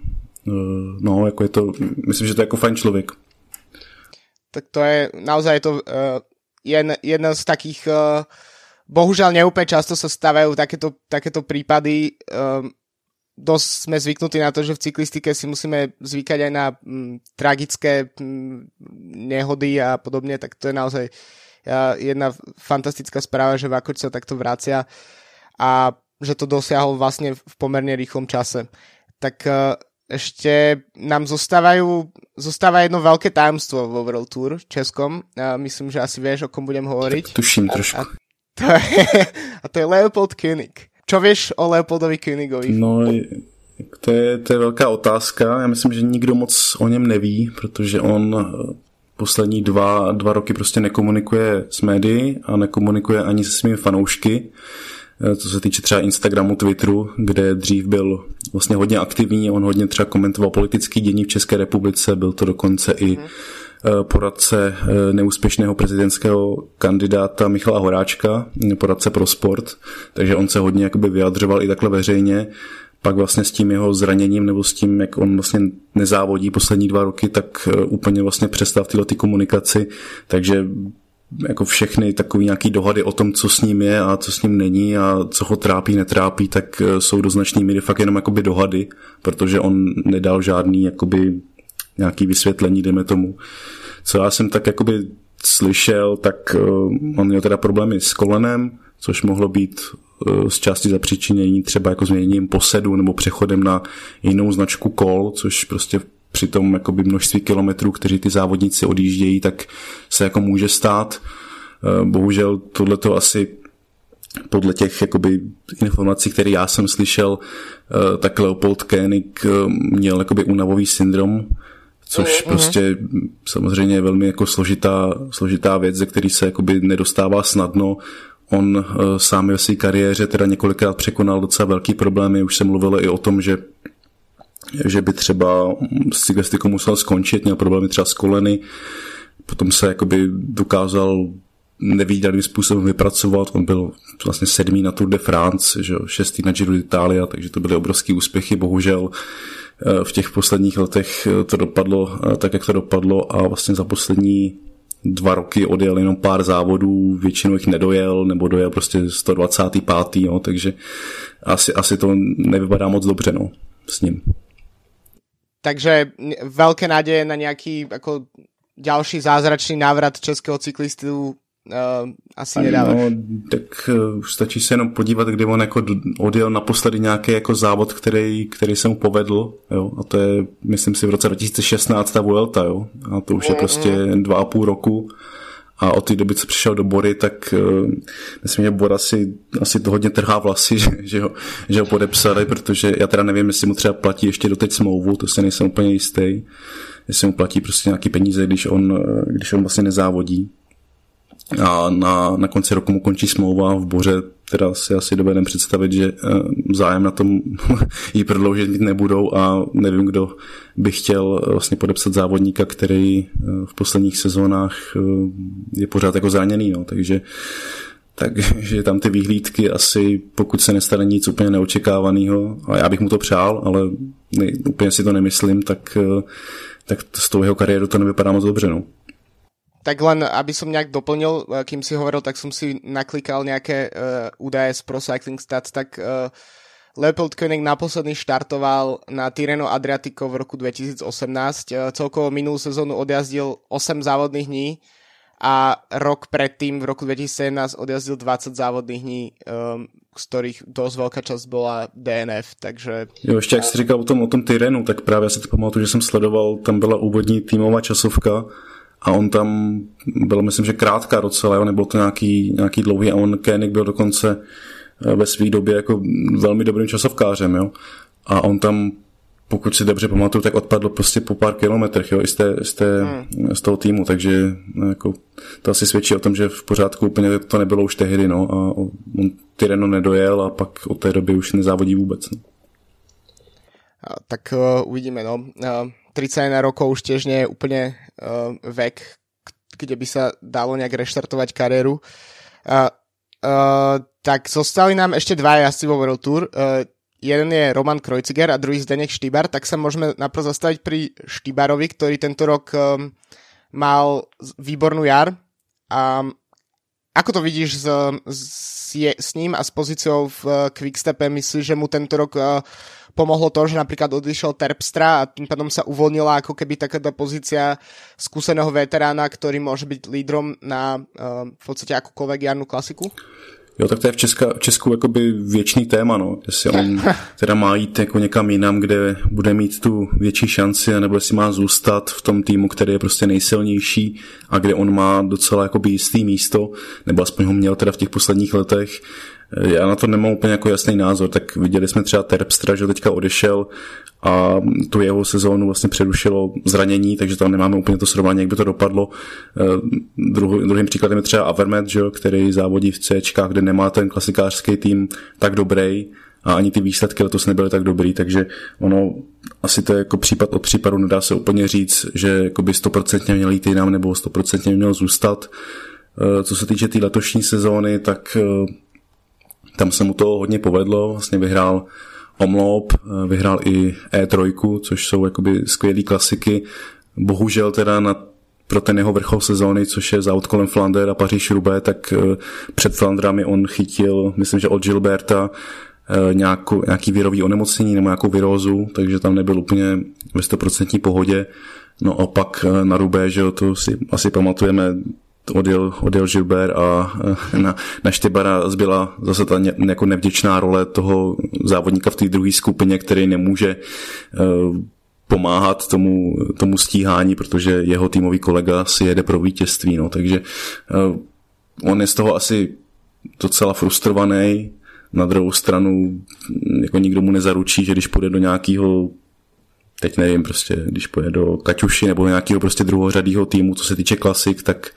no, jako je to, myslím, že to je jako fajn člověk. Tak to je, naozaj je to uh, jedna, jedna z takých, uh, bohužel neúplně často se stávají takéto, takéto případy, uh, dosť sme zvyknutí na to, že v cyklistike si musíme zvykať aj na m, tragické m, nehody a podobne, tak to je naozaj uh, jedna fantastická správa, že Vákoč sa takto vracia a že to dosiahol vlastne v pomerne rýchlom čase. Tak uh, ešte nám zostávajú, zostáva jedno veľké tajomstvo vo World Tour v Českom. Uh, myslím, že asi vieš, o kom budem hovoriť. Tak tuším trošku. A, a, to je, a to je Leopold König. Čo vieš o Leopoldovi Königovi? No, to je, to je velká otázka. Já myslím, že nikdo moc o něm neví, protože on poslední dva, dva roky prostě nekomunikuje s médii a nekomunikuje ani se svými fanoušky. Co se týče třeba Instagramu, Twitteru, kde dřív byl vlastně hodně aktivní, on hodně třeba komentoval politický dění v České republice, byl to dokonce mm. i poradce neúspěšného prezidentského kandidáta Michala Horáčka, poradce pro sport, takže on se hodně jakoby vyjadřoval i takhle veřejně. Pak vlastně s tím jeho zraněním nebo s tím, jak on vlastně nezávodí poslední dva roky, tak úplně vlastně přestal v této komunikaci, takže jako všechny takový nějaký dohady o tom, co s ním je a co s ním není a co ho trápí, netrápí, tak jsou do značné míry fakt jenom jakoby dohady, protože on nedal žádný jakoby nějaký vysvětlení, jdeme tomu. Co já jsem tak jakoby slyšel, tak uh, on měl teda problémy s kolenem, což mohlo být uh, z části zapříčinění třeba jako změněním posedu nebo přechodem na jinou značku kol, což prostě při tom jakoby množství kilometrů, kteří ty závodníci odjíždějí, tak se jako může stát. Uh, bohužel tohleto asi podle těch jakoby informací, které já jsem slyšel, uh, tak Leopold König uh, měl jakoby únavový syndrom, což mm, prostě mm. samozřejmě je velmi jako složitá, složitá věc, ze který se jakoby nedostává snadno. On sám ve své kariéře teda několikrát překonal docela velký problémy. Už se mluvilo i o tom, že, že by třeba s cyklistikou musel skončit, měl problémy třeba s koleny, potom se jakoby dokázal nevídaným způsobem vypracovat. On byl vlastně sedmý na Tour de France, že šestý na Giro d'Italia, takže to byly obrovský úspěchy. Bohužel v těch posledních letech to dopadlo tak, jak to dopadlo, a vlastně za poslední dva roky odjel jenom pár závodů, většinu jich nedojel, nebo dojel prostě sto dvacátý pátý, jo, takže asi, asi to nevypadá moc dobře, no, s ním. Takže velké naděje na nějaký jako další zázračný návrat českého cyklistu Uh, asi nedáváš. No, tak uh, stačí se jenom podívat, kdy on jako odjel naposledy nějaký jako závod, který, který se mu povedl, jo? A to je, myslím si, v roce dva tisíce šestnáct ta Vuelta, jo? A to už je mm-hmm. prostě dva a půl roku, a od té doby, co přišel do Bory, tak uh, myslím, že Bora si asi to hodně trhá vlasy, že, že, ho, že ho podepsali, protože já teda nevím, jestli mu třeba platí ještě doteď smlouvu, to se nejsem úplně jistý, jestli mu platí prostě nějaký peníze, když on, když on vlastně nezávodí. A na, na konci roku mu končí smlouva v Boře, teda si asi dovedem představit, že zájem na tom ji prodloužit mít nebudou, a nevím, kdo by chtěl vlastně podepsat závodníka, který v posledních sezónách je pořád jako zraněný, no, takže, takže tam ty výhlídky asi, pokud se nestane nic úplně neočekávaného, a já bych mu to přál, ale ne, úplně si to nemyslím, tak, tak z toho jeho kariéru to nevypadá moc dobře, no. Tak len, aby som nejak doplnil, kým si hovoril, tak som si naklikal nejaké uh, údaje z Pro Cycling Stats, tak uh, Leopold König naposledný štartoval na Tirreno Adriatico v roku dvetisícosemnásť. Uh, celkovo minulú sezónu odjazdil osem závodných dní a rok predtým v roku dvetisícsedemnásť odjazdil dvadsať závodných dní, um, z ktorých dosť veľká časť bola D N F, takže... Jo, ešte, jak si říkal o tom, o tom Tirrenu, tak práve ja sa to pamatuju, že som sledoval, tam byla úvodní týmová časovka, a on tam byl, myslím, že krátká docela, nebylo to nějaký, nějaký dlouhý, a on, König, byl dokonce ve své době jako velmi dobrým časovkářem, jo. A on tam, pokud si dobře pamatuju, tak odpadl prostě po pár kilometrech, jo, i z, té, z, té, hmm. z toho týmu, takže jako, to asi svědčí o tom, že v pořádku úplně to nebylo už tehdy, no, a on Tirreno nedojel a pak od té doby už nezávodí vůbec, no. A tak uh, uvidíme, no. Uh... tridsaťjeden rokov už tiež nie je úplne uh, vek, kde by sa dalo nejak reštartovať kariéru. Uh, uh, tak zostali nám ešte dva jazdci vo World Tour. Uh, jeden je Roman Kreuziger a druhý Zdeněk Štybar. Tak sa môžeme naprv zastaviť pri Štybarovi, ktorý tento rok um, mal výbornú jar. Um, ako to vidíš s, s, s ním a s pozíciou v Quickstepe? Myslíš, že mu tento rok... Uh, pomohlo to, že napríklad odišiel Terpstra a tým pádom sa uvoľnila ako keby takáto pozícia skúseného veterána, ktorý môže byť lídrom na uh, v podstate akúkoľvek jarnú klasiku? Jo, tak to je v, Česka, v Česku jakoby věčný téma, no. Jestli on teda má jít jako někam jinam, kde bude mít tu větší šanci, nebo jestli má zůstat v tom týmu, který je prostě nejsilnější a kde on má docela jakoby jistý místo, nebo aspoň ho měl teda v těch posledních letech. Já na to nemám úplně jako jasný názor, tak viděli jsme třeba Terpstra, že teďka odešel a tu jeho sezónu vlastně přerušilo zranění, takže tam nemáme úplně to srovnání, jak by to dopadlo. Druh- druhým příkladem je třeba Avermaet, že, který závodí v Cčkách, kde nemá ten klasikářský tým tak dobrý a ani ty výsledky letos nebyly tak dobrý, takže ono asi to je jako případ od případu, nedá se úplně říct, že jakoby sto procent měl jít jinam nebo sto procent měl zůstat. Co se týče té tý letošní sezóny, tak tam se mu to hodně povedlo, vlastně vyhrál Omloop, vyhrál i E tři, což jsou jakoby skvělý klasiky. Bohužel teda na, pro ten jeho vrchol sezóny, což je závod kolem Flander a Paříž-Roubaix, tak před Flandrami on chytil, myslím, že od Gilberta nějakou, nějaký virový onemocnění nebo nějakou virózu, takže tam nebyl úplně ve sto procent pohodě. No a pak na Roubaix, že to si asi pamatujeme, odjel, odjel Gilbert a na, na Štybara zbyla zase ta ne, jako nevděčná role toho závodníka v té druhé skupině, který nemůže uh, pomáhat tomu, tomu stíhání, protože jeho týmový kolega si jede pro vítězství. No. Takže uh, on je z toho asi docela frustrovaný. Na druhou stranu jako nikdo mu nezaručí, že když půjde do nějakého teď nevím, prostě, když pojede do Kaťuši nebo nějakého prostě druhořadýho týmu, co se týče klasik, tak,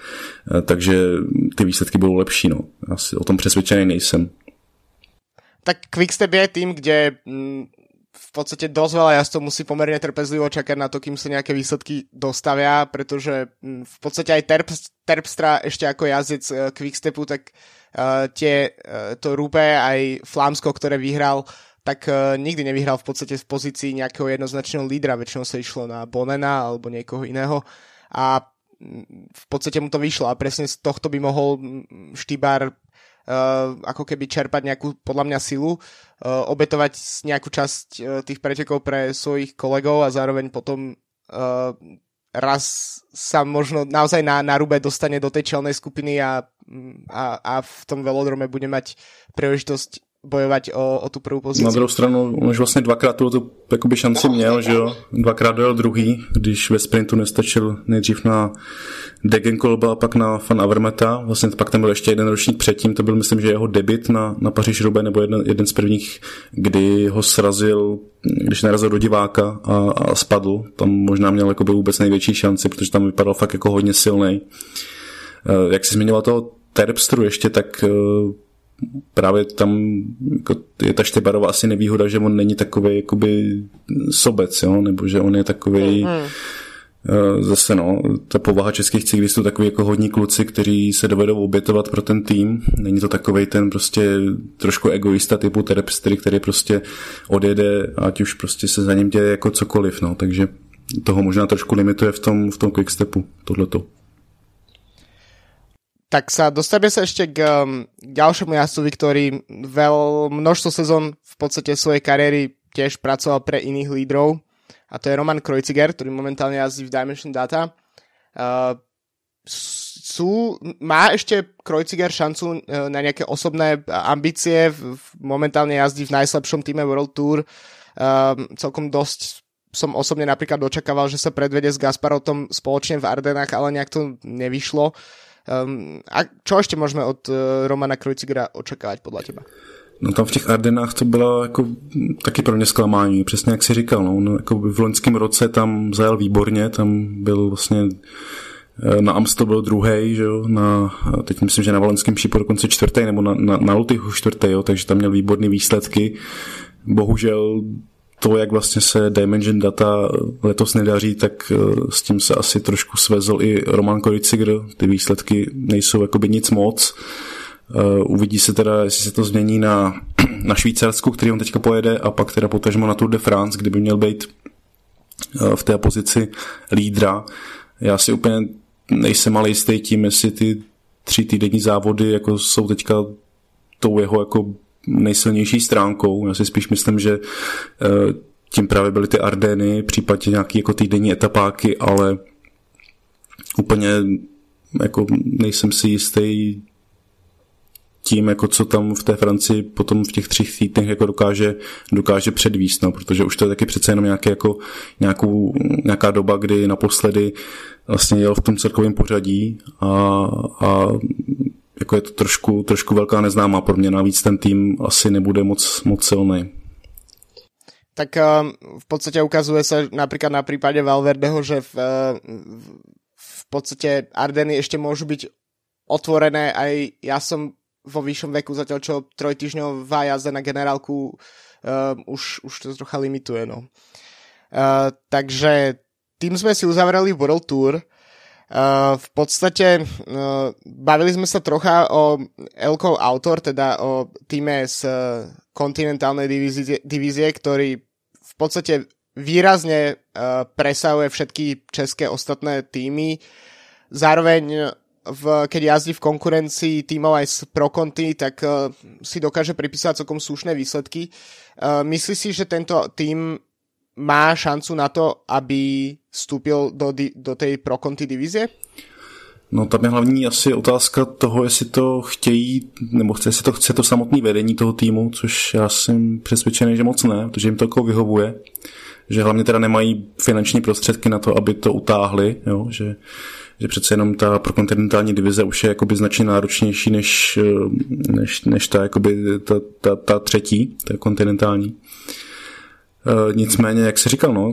takže ty výsledky budou lepší, no. Asi o tom přesvědčený nejsem. Tak Quickstep je tým, kde v podstate dosť veľa jazdcov musí pomerne trpezlivo čakať na to, kým sa nejaké výsledky dostavia, pretože v podstate aj Terpstra, Terpstra ešte ako jazdec Quickstepu, tak uh, tie, uh, to Roubaix aj Flámsko, ktoré vyhral, tak uh, nikdy nevyhral v podstate v pozícii nejakého jednoznačného lídra, väčšinou sa išlo na Bonnena alebo niekoho iného a v podstate mu to vyšlo a presne z tohto by mohol Štybar Uh, ako keby čerpať nejakú, podľa mňa, silu, uh, obetovať nejakú časť uh, tých pretekov pre svojich kolegov a zároveň potom uh, raz sa možno naozaj na, na Roubaix dostane do tej čelnej skupiny a, a, a v tom velodrome bude mať príležitosť bojovať o, o tú prvú pozíciu. Na druhou stranu, on už vlastne dvakrát tú jakoby šanci no, měl, že jo? Dvakrát dojel druhý, když ve sprintu nestačil nejdřív na Degenkolba, pak na Van Avermaeta, vlastně pak tam byl ještě jeden ročník předtím, to byl, myslím, že jeho debut na, na Paříž-Roubaix, nebo jeden, jeden z prvních, kdy ho srazil, když narazil do diváka a, a spadl, tam možná měl jakoby vůbec největší šanci, protože tam vypadal fakt jako hodně silnej. Jak si zmiňoval toho Terpstru ještě, tak právě tam jako je ta Štybarova asi nevýhoda, že on není takovej jakoby sobec, jo? Nebo že on je takovej mm-hmm. zase no, ta povaha českých cyklistů, takový jako hodní kluci, kteří se dovedou obětovat pro ten tým. Není to takovej ten prostě trošku egoista typu Terpstry, který prostě odjede, ať už prostě se za ním děje jako cokoliv, no, takže toho možná trošku limituje v tom, v tom Quickstepu, tohleto. Tak sa dostavme sa ešte k um, ďalšiemu jazdcovi, ktorý veľ množstvo sezón v podstate svojej kariéry tiež pracoval pre iných lídrov, a to je Roman Kreuziger, ktorý momentálne jazdí v Dimension Data. Uh, sú, má ešte Kreuziger šancu uh, na nejaké osobné ambície, v, v, momentálne jazdí v najslabšom týme World Tour. Uh, celkom dosť som osobne napríklad očakával, že sa predvede s Gasparotom spoločne v Ardenách, ale nejak to nevyšlo. Um, a čo ešte môžeme od uh, Romana Kreuzigera očakávať podľa teba? No tam v těch Ardenách to bylo jako taky pro mě zklamání, přesně jak si říkal, no, no jako v loňském roce tam zajel výborně, tam byl vlastně na Amstel byl druhej, že jo, na, teď myslím, že na Valenském šípu dokonce čtvrtej, nebo na, na, na Lutychu čtvrtej, jo, takže tam měl výborný výsledky, bohužel to, jak vlastně se Dimension Data letos nedaří, tak s tím se asi trošku svezl i Roman Kreuziger. Ty výsledky nejsou jakoby nic moc. Uvidí se teda, jestli se to změní na, na Švýcarsku, který on teďka pojede, a pak teda potažmo na Tour de France, kdyby měl být v té pozici lídra. Já si úplně nejsem ale jistý tím, jestli ty tři týdenní závody jako jsou teďka tou jeho jako nejsilnější stránkou. Já si spíš myslím, že tím právě byly ty Ardeny, případně nějaký jako týdenní etapáky, ale úplně jako nejsem si jistý tím, jako co tam v té Francii potom v těch třech týdnech jako dokáže, dokáže předvíst, no, protože už to je taky přece jenom nějaké jako, nějakou, nějaká doba, kdy naposledy vlastně jel v tom celkovém pořadí a, a jako je to trošku, trošku velká neznámá pro mě, navíc ten tým asi nebude moc, moc silný. Tak v podstate ukazuje sa napríklad na prípade Valverdeho, že v, v podstate Ardeny ešte môžu byť otvorené, aj ja som vo vyššom veku, zatiaľ čo trojtyžňová jazda na generálku uh, už, už to trocha limituje. No. Uh, takže tým sme si uzavreli World Tour. Uh, v podstate uh, bavili sme sa trocha o Elkov Autor, teda o týme z uh, kontinentálnej divízie, divízie, ktorý v podstate výrazne uh, presahuje všetky české ostatné týmy. Zároveň, v, keď jazdí v konkurencii týmov aj z Prokonty, tak uh, si dokáže pripísať celkom slušné výsledky. Uh, myslí si, že tento tým má šancu na to, aby vstúpil do, do tej Prokonty divizie? No tam je hlavní asi otázka toho, jestli to chtějí, nebo jestli to chce to samotné vedení toho týmu, což já jsem přesvědčený, že moc ne, protože jim to jako vyhovuje, že hlavně teda nemají finanční prostředky na to, aby to utáhli, jo? Že, že přece jenom ta prokontinentální divize už je jakoby značně náročnější než, než, než ta, jakoby ta, ta, ta třetí, ta kontinentální. Nicméně, jak se říkal, no,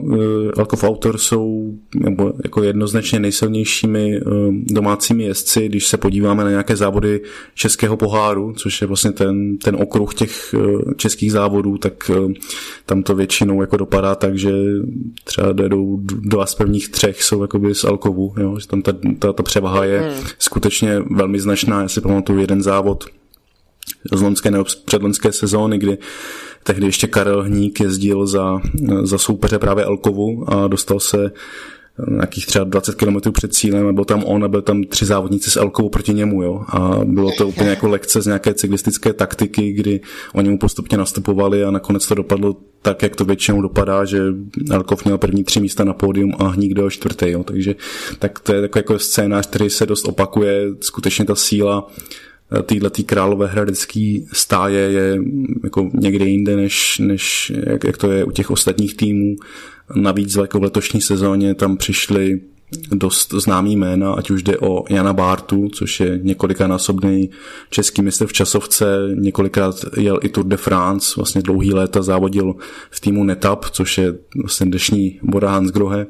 Elkov Autor jsou nebo jako jednoznačně nejsilnějšími domácími jezdci, když se podíváme na nějaké závody Českého poháru, což je vlastně ten, ten okruh těch českých závodů, tak tam to většinou jako dopadá tak, že třeba jdou dva z prvních třech jsou jakoby z Elkovu, jo, že tam ta, ta, ta převaha je hmm. skutečně velmi značná. Já si pamatuju jeden závod z loňské nebo předloňské sezóny, kdy tehdy ještě Karel Hník jezdil za, za soupeře právě Elkovu a dostal se nějakých třeba dvacet kilometrů před cílem a byl tam on a byl tam tři závodníci z Elkovu proti němu, jo. A bylo to úplně jako lekce z nějaké cyklistické taktiky, kdy oni mu postupně nastupovali a nakonec to dopadlo tak, jak to většinou dopadá, že Elkov měl první tři místa na pódium a Hník do čtvrtý, jo. Takže tak to je takový jako scénář, který se dost opakuje, skutečně ta síla týhletý královéhradecký stáje je jako někde jinde, než, než jak, jak to je u těch ostatních týmů. Navíc jako v letošní sezóně tam přišly dost známý jména, ať už jde o Jana Bártu, což je několikanásobný český mistr v časovce, několikrát jel i Tour de France, vlastně dlouhý léta závodil v týmu Netap, což je vlastně dnešní Bora Hansgrohe.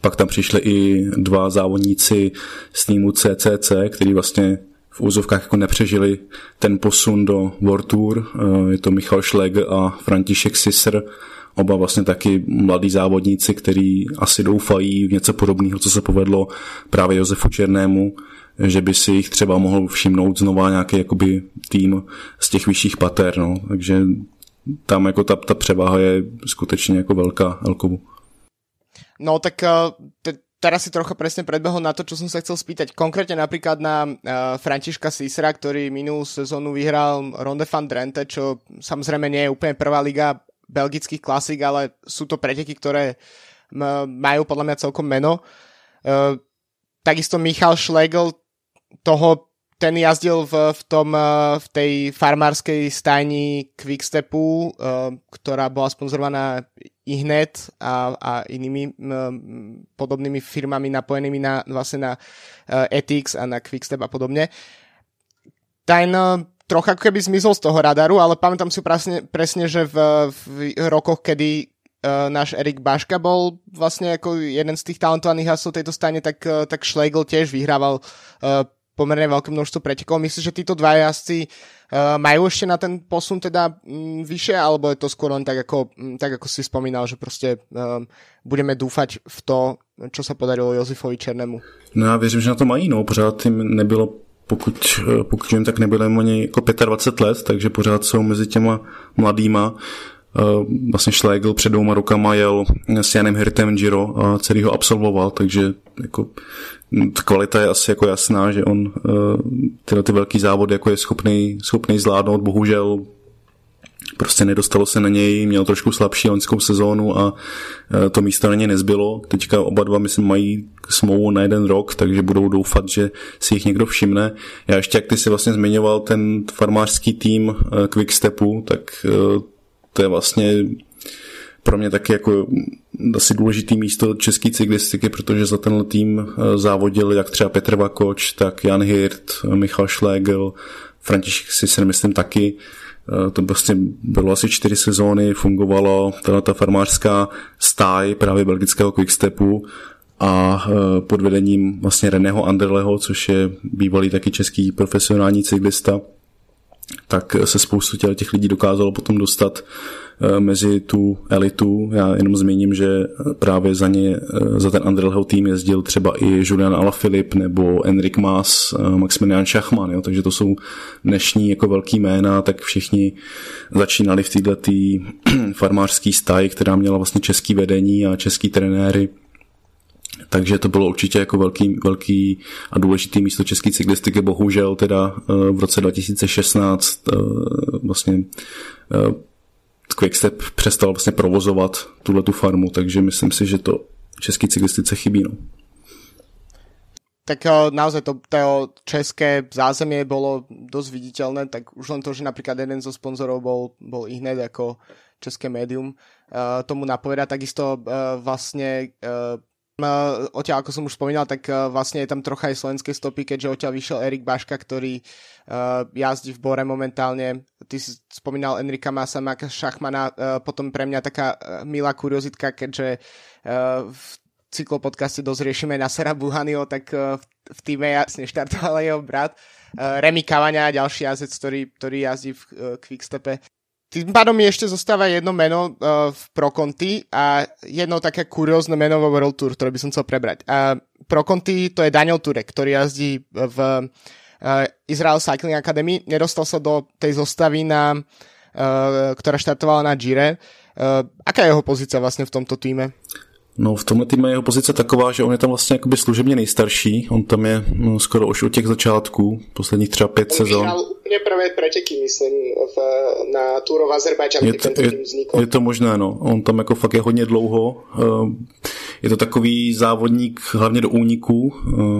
Pak tam přišli i dva závodníci z týmu C C C, který vlastně v úzovkách jako nepřežili ten posun do World Tour. Je to Michal Šleg a František Sisr, oba vlastně taky mladí závodníci, který asi doufají v něco podobného, co se povedlo právě Josefu Černému, že by si jich třeba mohl všimnout znova nějaký jakoby tým z těch vyšších pater, no. Takže tam jako ta, ta převaha je skutečně jako velká Elkovu. No tak te... Teraz si trocha presne predbehol na to, čo som sa chcel spýtať. Konkrétne napríklad na uh, Františka Sisra, ktorý minulú sezónu vyhral Ronde van Drenthe, čo samozrejme nie je úplne prvá liga belgických klasík, ale sú to preteky, ktoré m- majú podľa mňa celkom meno. Uh, takisto Michal Schlegel, toho, ten jazdil v, v, tom, uh, v tej farmárskej stajni Quickstepu, uh, ktorá bola sponzorovaná ihned a, a inými m, podobnými firmami napojenými na, vlastne na uh, Ethics a na Quickstep a podobne. Ten uh, trocha keby zmizol z toho radaru, ale pamätám si presne, presne že v, v rokoch, kedy uh, náš Erik Baška bol vlastne ako jeden z tých talentovaných hasov tejto stane, tak, uh, tak Schlegel tiež vyhrával uh, pomerne veľké množstvo pretekov. Myslím, že títo dva jazdci majú ešte na ten posun teda m, vyššie, alebo je to skôr len tak ako, m, tak ako si spomínal, že proste m, budeme dúfať v to, čo sa podarilo Jozefovi Černému? No ja věřím, že na to mají, no pořád jim nebylo, pokud, pokud jim tak nebylo ani jako dvacet pět let, takže pořád jsou mezi těma mladýma. Vlastně Schlegel před dvouma rokama jel s Janem Hirtem Giro a celý ho absolvoval, takže jako kvalita je asi jako jasná, že on tyhle ty velký závody jako je schopný, schopný zvládnout, bohužel prostě nedostalo se na něj, měl trošku slabší loňskou sezónu a to místo na něj nezbylo. Teďka oba dva, myslím, mají smlouvu na jeden rok, takže budou doufat, že si jich někdo všimne. Já ještě, jak ty si vlastně zmiňoval ten farmářský tým Quickstepu, tak to je vlastně pro mě taky jako asi důležitý místo české cyklistiky, protože za tenhle tým závodili jak třeba Petr Vakoč, tak Jan Hirt, Michal Schlegel, František Sisr, myslím taky. To prostě bylo asi čtyři sezóny, fungovalo ta farmářská stáj právě belgického Quickstepu a pod vedením vlastně Reného Anderleho, což je bývalý taky český profesionální cyklista, tak se spoustu těch lidí dokázalo potom dostat mezi tu elitu. Já jenom zmíním, že právě za ně, za ten Anderleho tým jezdil třeba i Julian Alaphilippe nebo Enric Maas, Maximilian Schachmann, jo? Takže to jsou dnešní jako velký jména, tak všichni začínali v této farmářský stáji, která měla vlastně český vedení a český trenéry. Takže to bylo určitě jako velký, velký a důležitý místo české cyklistiky. Bohužel teda v roce dva tisíce šestnáct vlastně Quickstep přestal vlastně provozovat tuhletu farmu, takže myslím si, že to české cyklistice chybí. No. Tak naozaj to, to české zázemie bolo dosť viditeľné, tak už len to, že napríklad jeden zo sponzorov bol, bol ihned ako české médium, tomu napovedá. Takisto vlastne Oťa, ako som už spomínal, tak vlastne je tam trocha aj slovenskej stopy, keďže oťa vyšiel Erik Baška, ktorý jazdí v Bore momentálne. Ty si spomínal Enrika Massamáka, Šachmana, potom pre mňa taká milá kuriozitka, keďže v cyklopodcaste dosť riešime Nasera Buhaniho, tak v týme jasne štartoval jeho brat. Remy Cavagna, ďalší jazdec, ktorý, ktorý jazdí v Quickstepe. Tým pádom mi ešte zostáva jedno meno uh, v ProConti a jedno také kuriózne meno vo World Tour, ktoré by som chcel prebrať. Uh, ProConti to je Daniel Turek, ktorý jazdí v uh, Israel Cycling Academy. Nedostal sa do tej zostavy, na, uh, ktorá štartovala na Gire. Uh, aká je jeho pozícia vlastne v tomto týme? No, v tomhle týmu je jeho pozice taková, že on je tam vlastně jakoby služebně nejstarší, on tam je no, skoro už od těch začátků, posledních třeba pět sezon. On vyhrál úplně prvé preteky, myslím, v, na Tour of Azerbaijan, kdy tento tým vznikl. Je to možné, no, on tam jako fakt je hodně dlouho, je to takový závodník hlavně do úniků,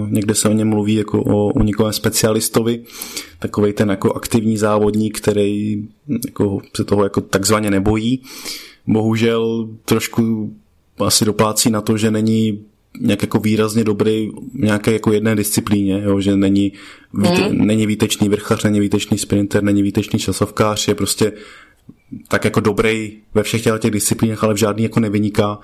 někde se o něm mluví jako o únikovém specialistovi, takovej ten jako aktivní závodník, který jako se toho jako takzvaně nebojí, bohužel trošku asi doplácí na to, že není nějak jako výrazně dobrý nějaké jako jedné disciplíně, jo? Že není, víte, mm. není výtečný vrchař, není výtečný sprinter, není výtečný časovkář, je prostě tak jako dobrý ve všech těch disciplínách, ale v žádný jako nevyniká,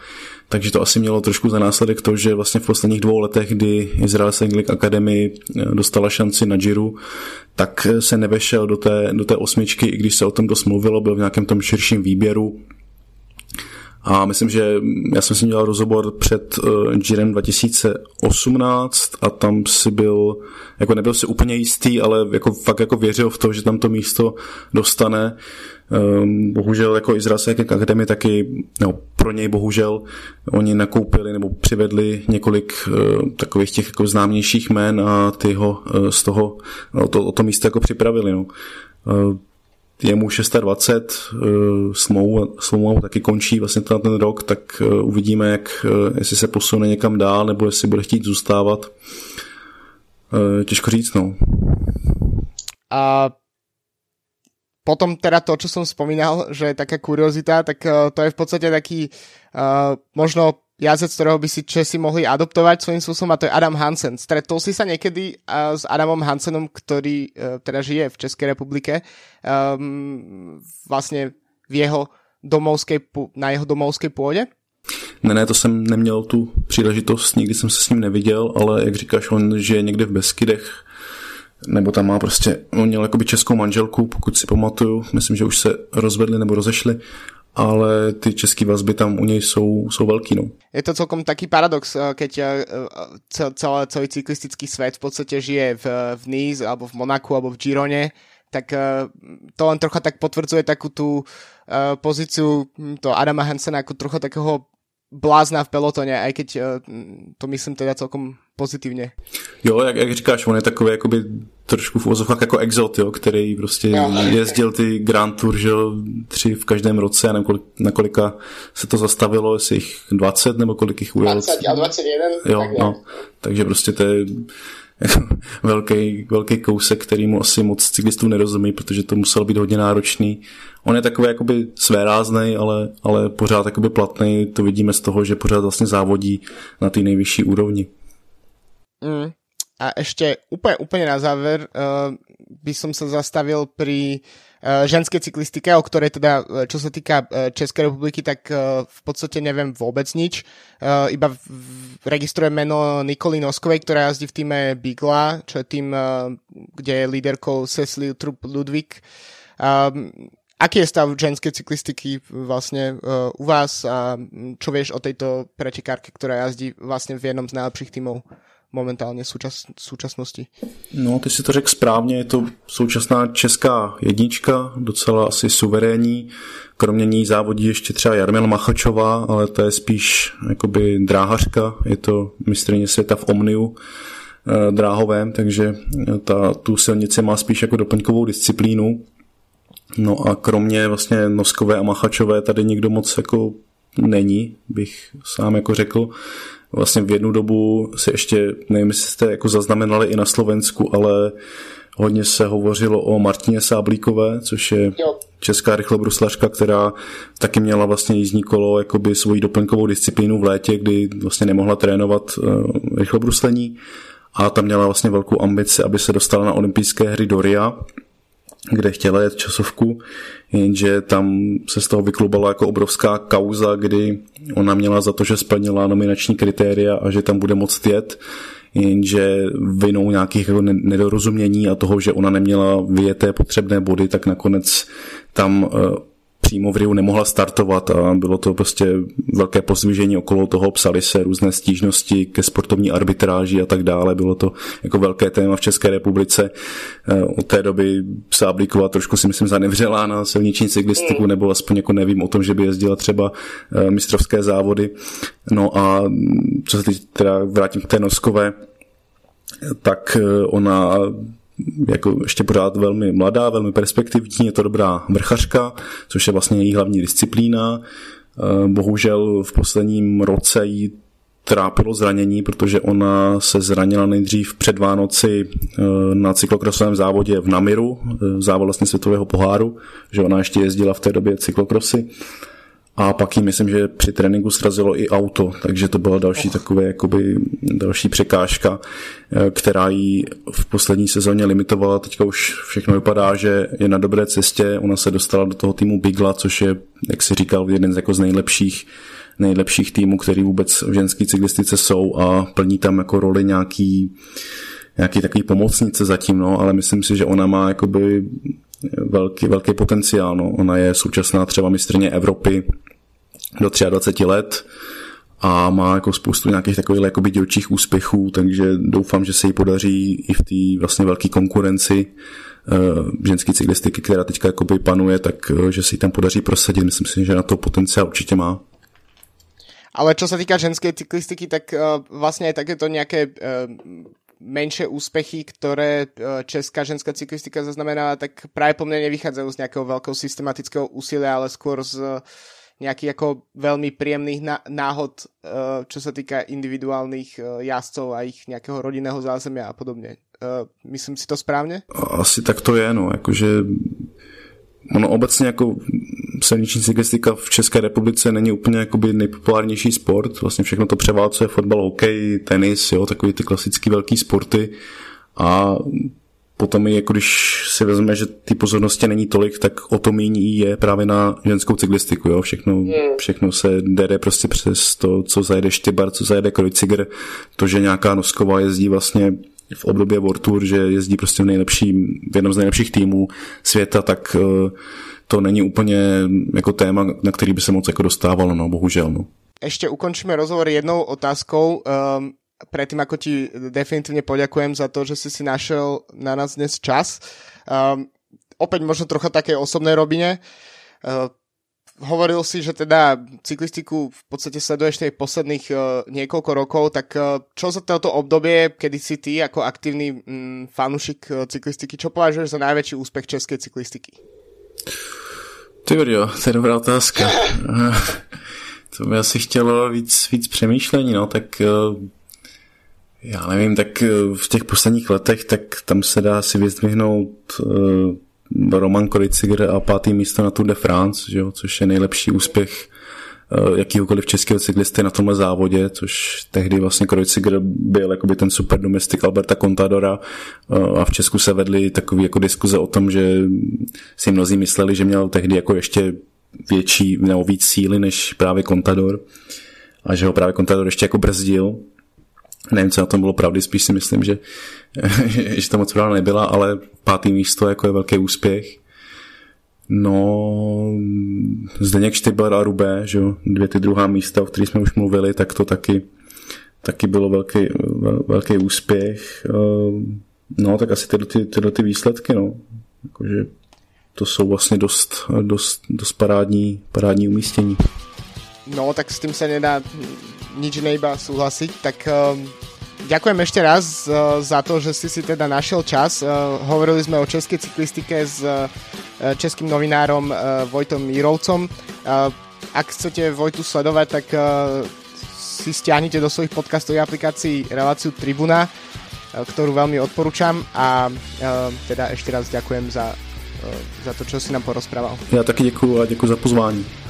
takže to asi mělo trošku za následek to, že vlastně v posledních dvou letech, kdy Israel Cycling Academy dostala šanci na Giru, tak se nevešel do té, do té osmičky, i když se o tom dost mluvilo, byl v nějakém tom širším výběru. A myslím, že já jsem si dělal rozhovor před uh, Girem dva tisíce osmnáct a tam si byl, jako nebyl si úplně jistý, ale jako fakt jako věřil v to, že tam to místo dostane. Um, bohužel jako Israel Cycling Academy taky, no pro něj bohužel, oni nakoupili nebo přivedli několik uh, takových těch jako známějších jmén a ty ho uh, z toho, no, to, o to místo jako připravili, no. Uh, je mu šest dvacet, smlouva taky končí vlastně na ten rok, tak uvidíme, jak, jestli se posune někam dál, nebo jestli bude chtít zůstávat. Těžko říct, no. A potom teda to, čo som spomínal, že je taká kuriozita, tak to je v podstate taký možno jazdec, ktorého by si Česi mohli adoptovať svojím spôsobom, a to je Adam Hansen. Stretol si sa niekedy uh, s Adamom Hansenom, ktorý uh, teda žije v Českej republike, um, vlastne v jeho domovskej, na jeho domovskej pôde? Ne, ne, to jsem neměl tu příležitost, nikdy jsem se s ním neviděl, ale jak říkáš, on žije někde v Beskydech, nebo tam má prostě, on měl jakoby českou manželku, pokud si pamatuju, myslím, že už se rozvedli nebo rozešli, ale ty české vazby tam u něj jsou, jsou velký. No. Je to celkom taký paradox, keď cel, celý, celý cyklistický svět v podstatě žije v, v Nice, alebo v Monaku, alebo v Girone, tak to len trocha tak potvrdzuje takú tú pozíciu toho Adama Hansena ako trocha takého blázna v pelotone, aj keď to myslím teda celkom pozitivně. Jo, jak, jak říkáš, on je takový jakoby trošku v ozovkách jako exot, jo, který prostě no, jezdil ty Grand Tour, že jo, tři v každém roce, nevím, kolik, na kolika se to zastavilo, jestli jich dvacet nebo kolik jich ujel. dvacet, dvacet jedna, jo, tak no, takže prostě to je velký, velký kousek, který mu asi moc cyklistů nerozumí, protože to musel být hodně náročný. On je takový jakoby svéráznej, ale, ale pořád jakoby platnej, to vidíme z toho, že pořád vlastně závodí na té nejvyšší úrovni. Mm. A ešte úplne, úplne na záver uh, by som sa zastavil pri uh, ženskej cyklistike, o ktorej teda, čo sa týka uh, Českej republiky, tak uh, v podstate neviem vôbec nič. Uh, iba v, v, registrujem meno Nikoly Noskovej, ktorá jazdí v týme Bigla, čo je tým, uh, kde je líderkou Cecily Trup Ludvík. Um, aký je stav ženskej cyklistiky vlastne uh, u vás a čo vieš o tejto pretekárke, ktorá jazdí vlastne v jednom z najlepších týmov momentálně v součas, současnosti? No, ty si to řekl správně, je to současná česká jednička, docela asi suverénní, kromě ní závodí ještě třeba Jarmila Machačová, ale to je spíš jakoby dráhařka, je to mistryně světa v Omniu e, dráhovém, takže ta, tu silnici má spíš jako doplňkovou disciplínu. No a kromě vlastně Noskové a Machačové tady nikdo moc jako není, bych sám jako řekl. Vlastně v jednu dobu si ještě, nevím, jestli jste jako zaznamenali i na Slovensku, ale hodně se hovořilo o Martině Sáblíkové, což je česká rychlobruslařka, která taky měla vlastně jízdní kolo jakoby svoji doplňkovou disciplínu v létě, kdy vlastně nemohla trénovat rychlobruslení a tam měla vlastně velkou ambici, aby se dostala na olympijské hry do Ria, kde chtěla jet časovku, jenže tam se z toho vyklubala jako obrovská kauza, kdy ona měla za to, že splnila nominační kritéria a že tam bude moct jet, jenže vinou nějakých nedorozumění a toho, že ona neměla vyjeté potřebné body, tak nakonec tam přímo v Riu nemohla startovat a bylo to prostě velké pozdvižení okolo toho, psaly se různé stížnosti ke sportovní arbitráži a tak dále, bylo to jako velké téma v České republice. Od té doby Sáblíková trošku si myslím zanevřela na silniční cyklistiku, nebo aspoň jako nevím o tom, že by jezdila třeba mistrovské závody. No a co se teď teda vrátím k té Noskové, tak ona jako ještě pořád velmi mladá, velmi perspektivní, je to dobrá vrchařka, což je vlastně její hlavní disciplína. Bohužel v posledním roce jí trápilo zranění, protože ona se zranila nejdřív před Vánoci na cyklokrosovém závodě v Namiru, závod vlastně světového poháru, že ona ještě jezdila v té době cyklokrasy. A pak jí myslím, že při tréninku srazilo i auto, takže to byla další takové, jakoby, další překážka, která jí v poslední sezóně limitovala. Teďka už všechno vypadá, že je na dobré cestě. Ona se dostala do toho týmu Bigla, což je, jak si říkal, jeden z, jako z nejlepších, nejlepších týmů, který vůbec v ženské cyklistice jsou a plní tam jako roli nějaký, nějaký takový pomocnice zatím, no, ale myslím si, že ona má jakoby velký, velký potenciál. No. Ona je současná třeba mistryně Evropy do dvacet tři let a má jako spoustu nějakých takových jakoby dílčích úspěchů, takže doufám, že se jí podaří i v té vlastně velké konkurenci uh, ženské cyklistiky, která teďka jakoby panuje, tak uh, že se jí tam podaří prosadit. Myslím si, že na to potenciál určitě má. Ale čo se týká ženské cyklistiky, tak uh, vlastně je také to nějaké uh... menšie úspechy, ktoré česká ženská cyklistika zaznamenala, tak práve po mne nevychádzajú z nejakého veľkého systematického úsilia, ale skôr z nejakých ako veľmi príjemných náhod, čo sa týka individuálnych jazdcov a ich nejakého rodinného zázemia a podobne. Myslím si to správne? Asi tak to je, no, akože ono obecně jako silniční cyklistika v České republice není úplně jakoby nejpopulárnější sport, vlastně všechno to převálcuje fotbal, hokej, tenis, jo, takový ty klasický velký sporty a potom jako když si vezme, že ty pozornosti není tolik, tak o to méně je právě na ženskou cyklistiku, jo, všechno, všechno se jde prostě přes to, co zajede Štybar, co zajede Kreuziger, to, že nějaká Nosková jezdí vlastně v obdobě World Tour, že jezdí prostě v nejlepším, v jednom z nejlepších týmů světa, tak to není úplně jako téma, na který by se moc jako dostávalo, no, bohužel. No. Ešte ukončíme rozhovor jednou otázkou. Um, predtým, ako ti definitívne poďakujem za to, že si si našiel na nás dnes čas. Um, opäť možno trocha také osobnej robine. Uh, hovoril si, že teda cyklistiku v podstate sleduješ tej posledných uh, niekoľko rokov, tak uh, čo za toto obdobie, kedy si ty ako aktívny mm, fanúšik uh, cyklistiky, čo považuješ za najväčší úspech českej cyklistiky? Ty brďo, to je dobrá otázka. To by asi chtělo víc, víc přemýšlení, no, tak uh, já nevím, tak uh, v těch posledních letech, tak tam se dá si vyzdvihnout uh, Roman Kreuziger a pátý místo na Tour de France, že jo, což je nejlepší úspěch jakýhokoliv českého cyklisty na tomhle závodě, což tehdy vlastně Kreuziger byl jakoby ten super domestik Alberta Contadora a v Česku se vedly takové jako diskuze o tom, že si mnozí mysleli, že měl tehdy jako ještě větší nebo víc síly než právě Contador a že ho právě Contador ještě jako brzdil. Nevím, co na tom bylo pravdy, spíš si myslím, že, že to moc pravda nebyla, ale pátý místo jako je velký úspěch. No, Zdeněk Štybar a Roubaix, že jo, dvě ty druhá místa, o kterých jsme už mluvili, tak to taky, taky bylo velký, velký úspěch. No, tak asi tyhle, tyhle ty výsledky, no. Jakože to jsou vlastně dost, dost, dost parádní, parádní umístění. No, tak s tým sa nedá nič iné iba súhlasiť, tak um, ďakujem ešte raz uh, za to, že si si teda našiel čas. Uh, hovorili sme o českej cyklistike s uh, českým novinárom uh, Vojtom Mírovcom. Uh, Ak chcete Vojtu sledovať, tak uh, si stiahnite do svojich podcastových aplikácií reláciu Tribuna, uh, ktorú veľmi odporúčam a uh, teda ešte raz ďakujem za, uh, za to, čo si nám porozprával. Ja taky děkuji a děkuji za pozvání.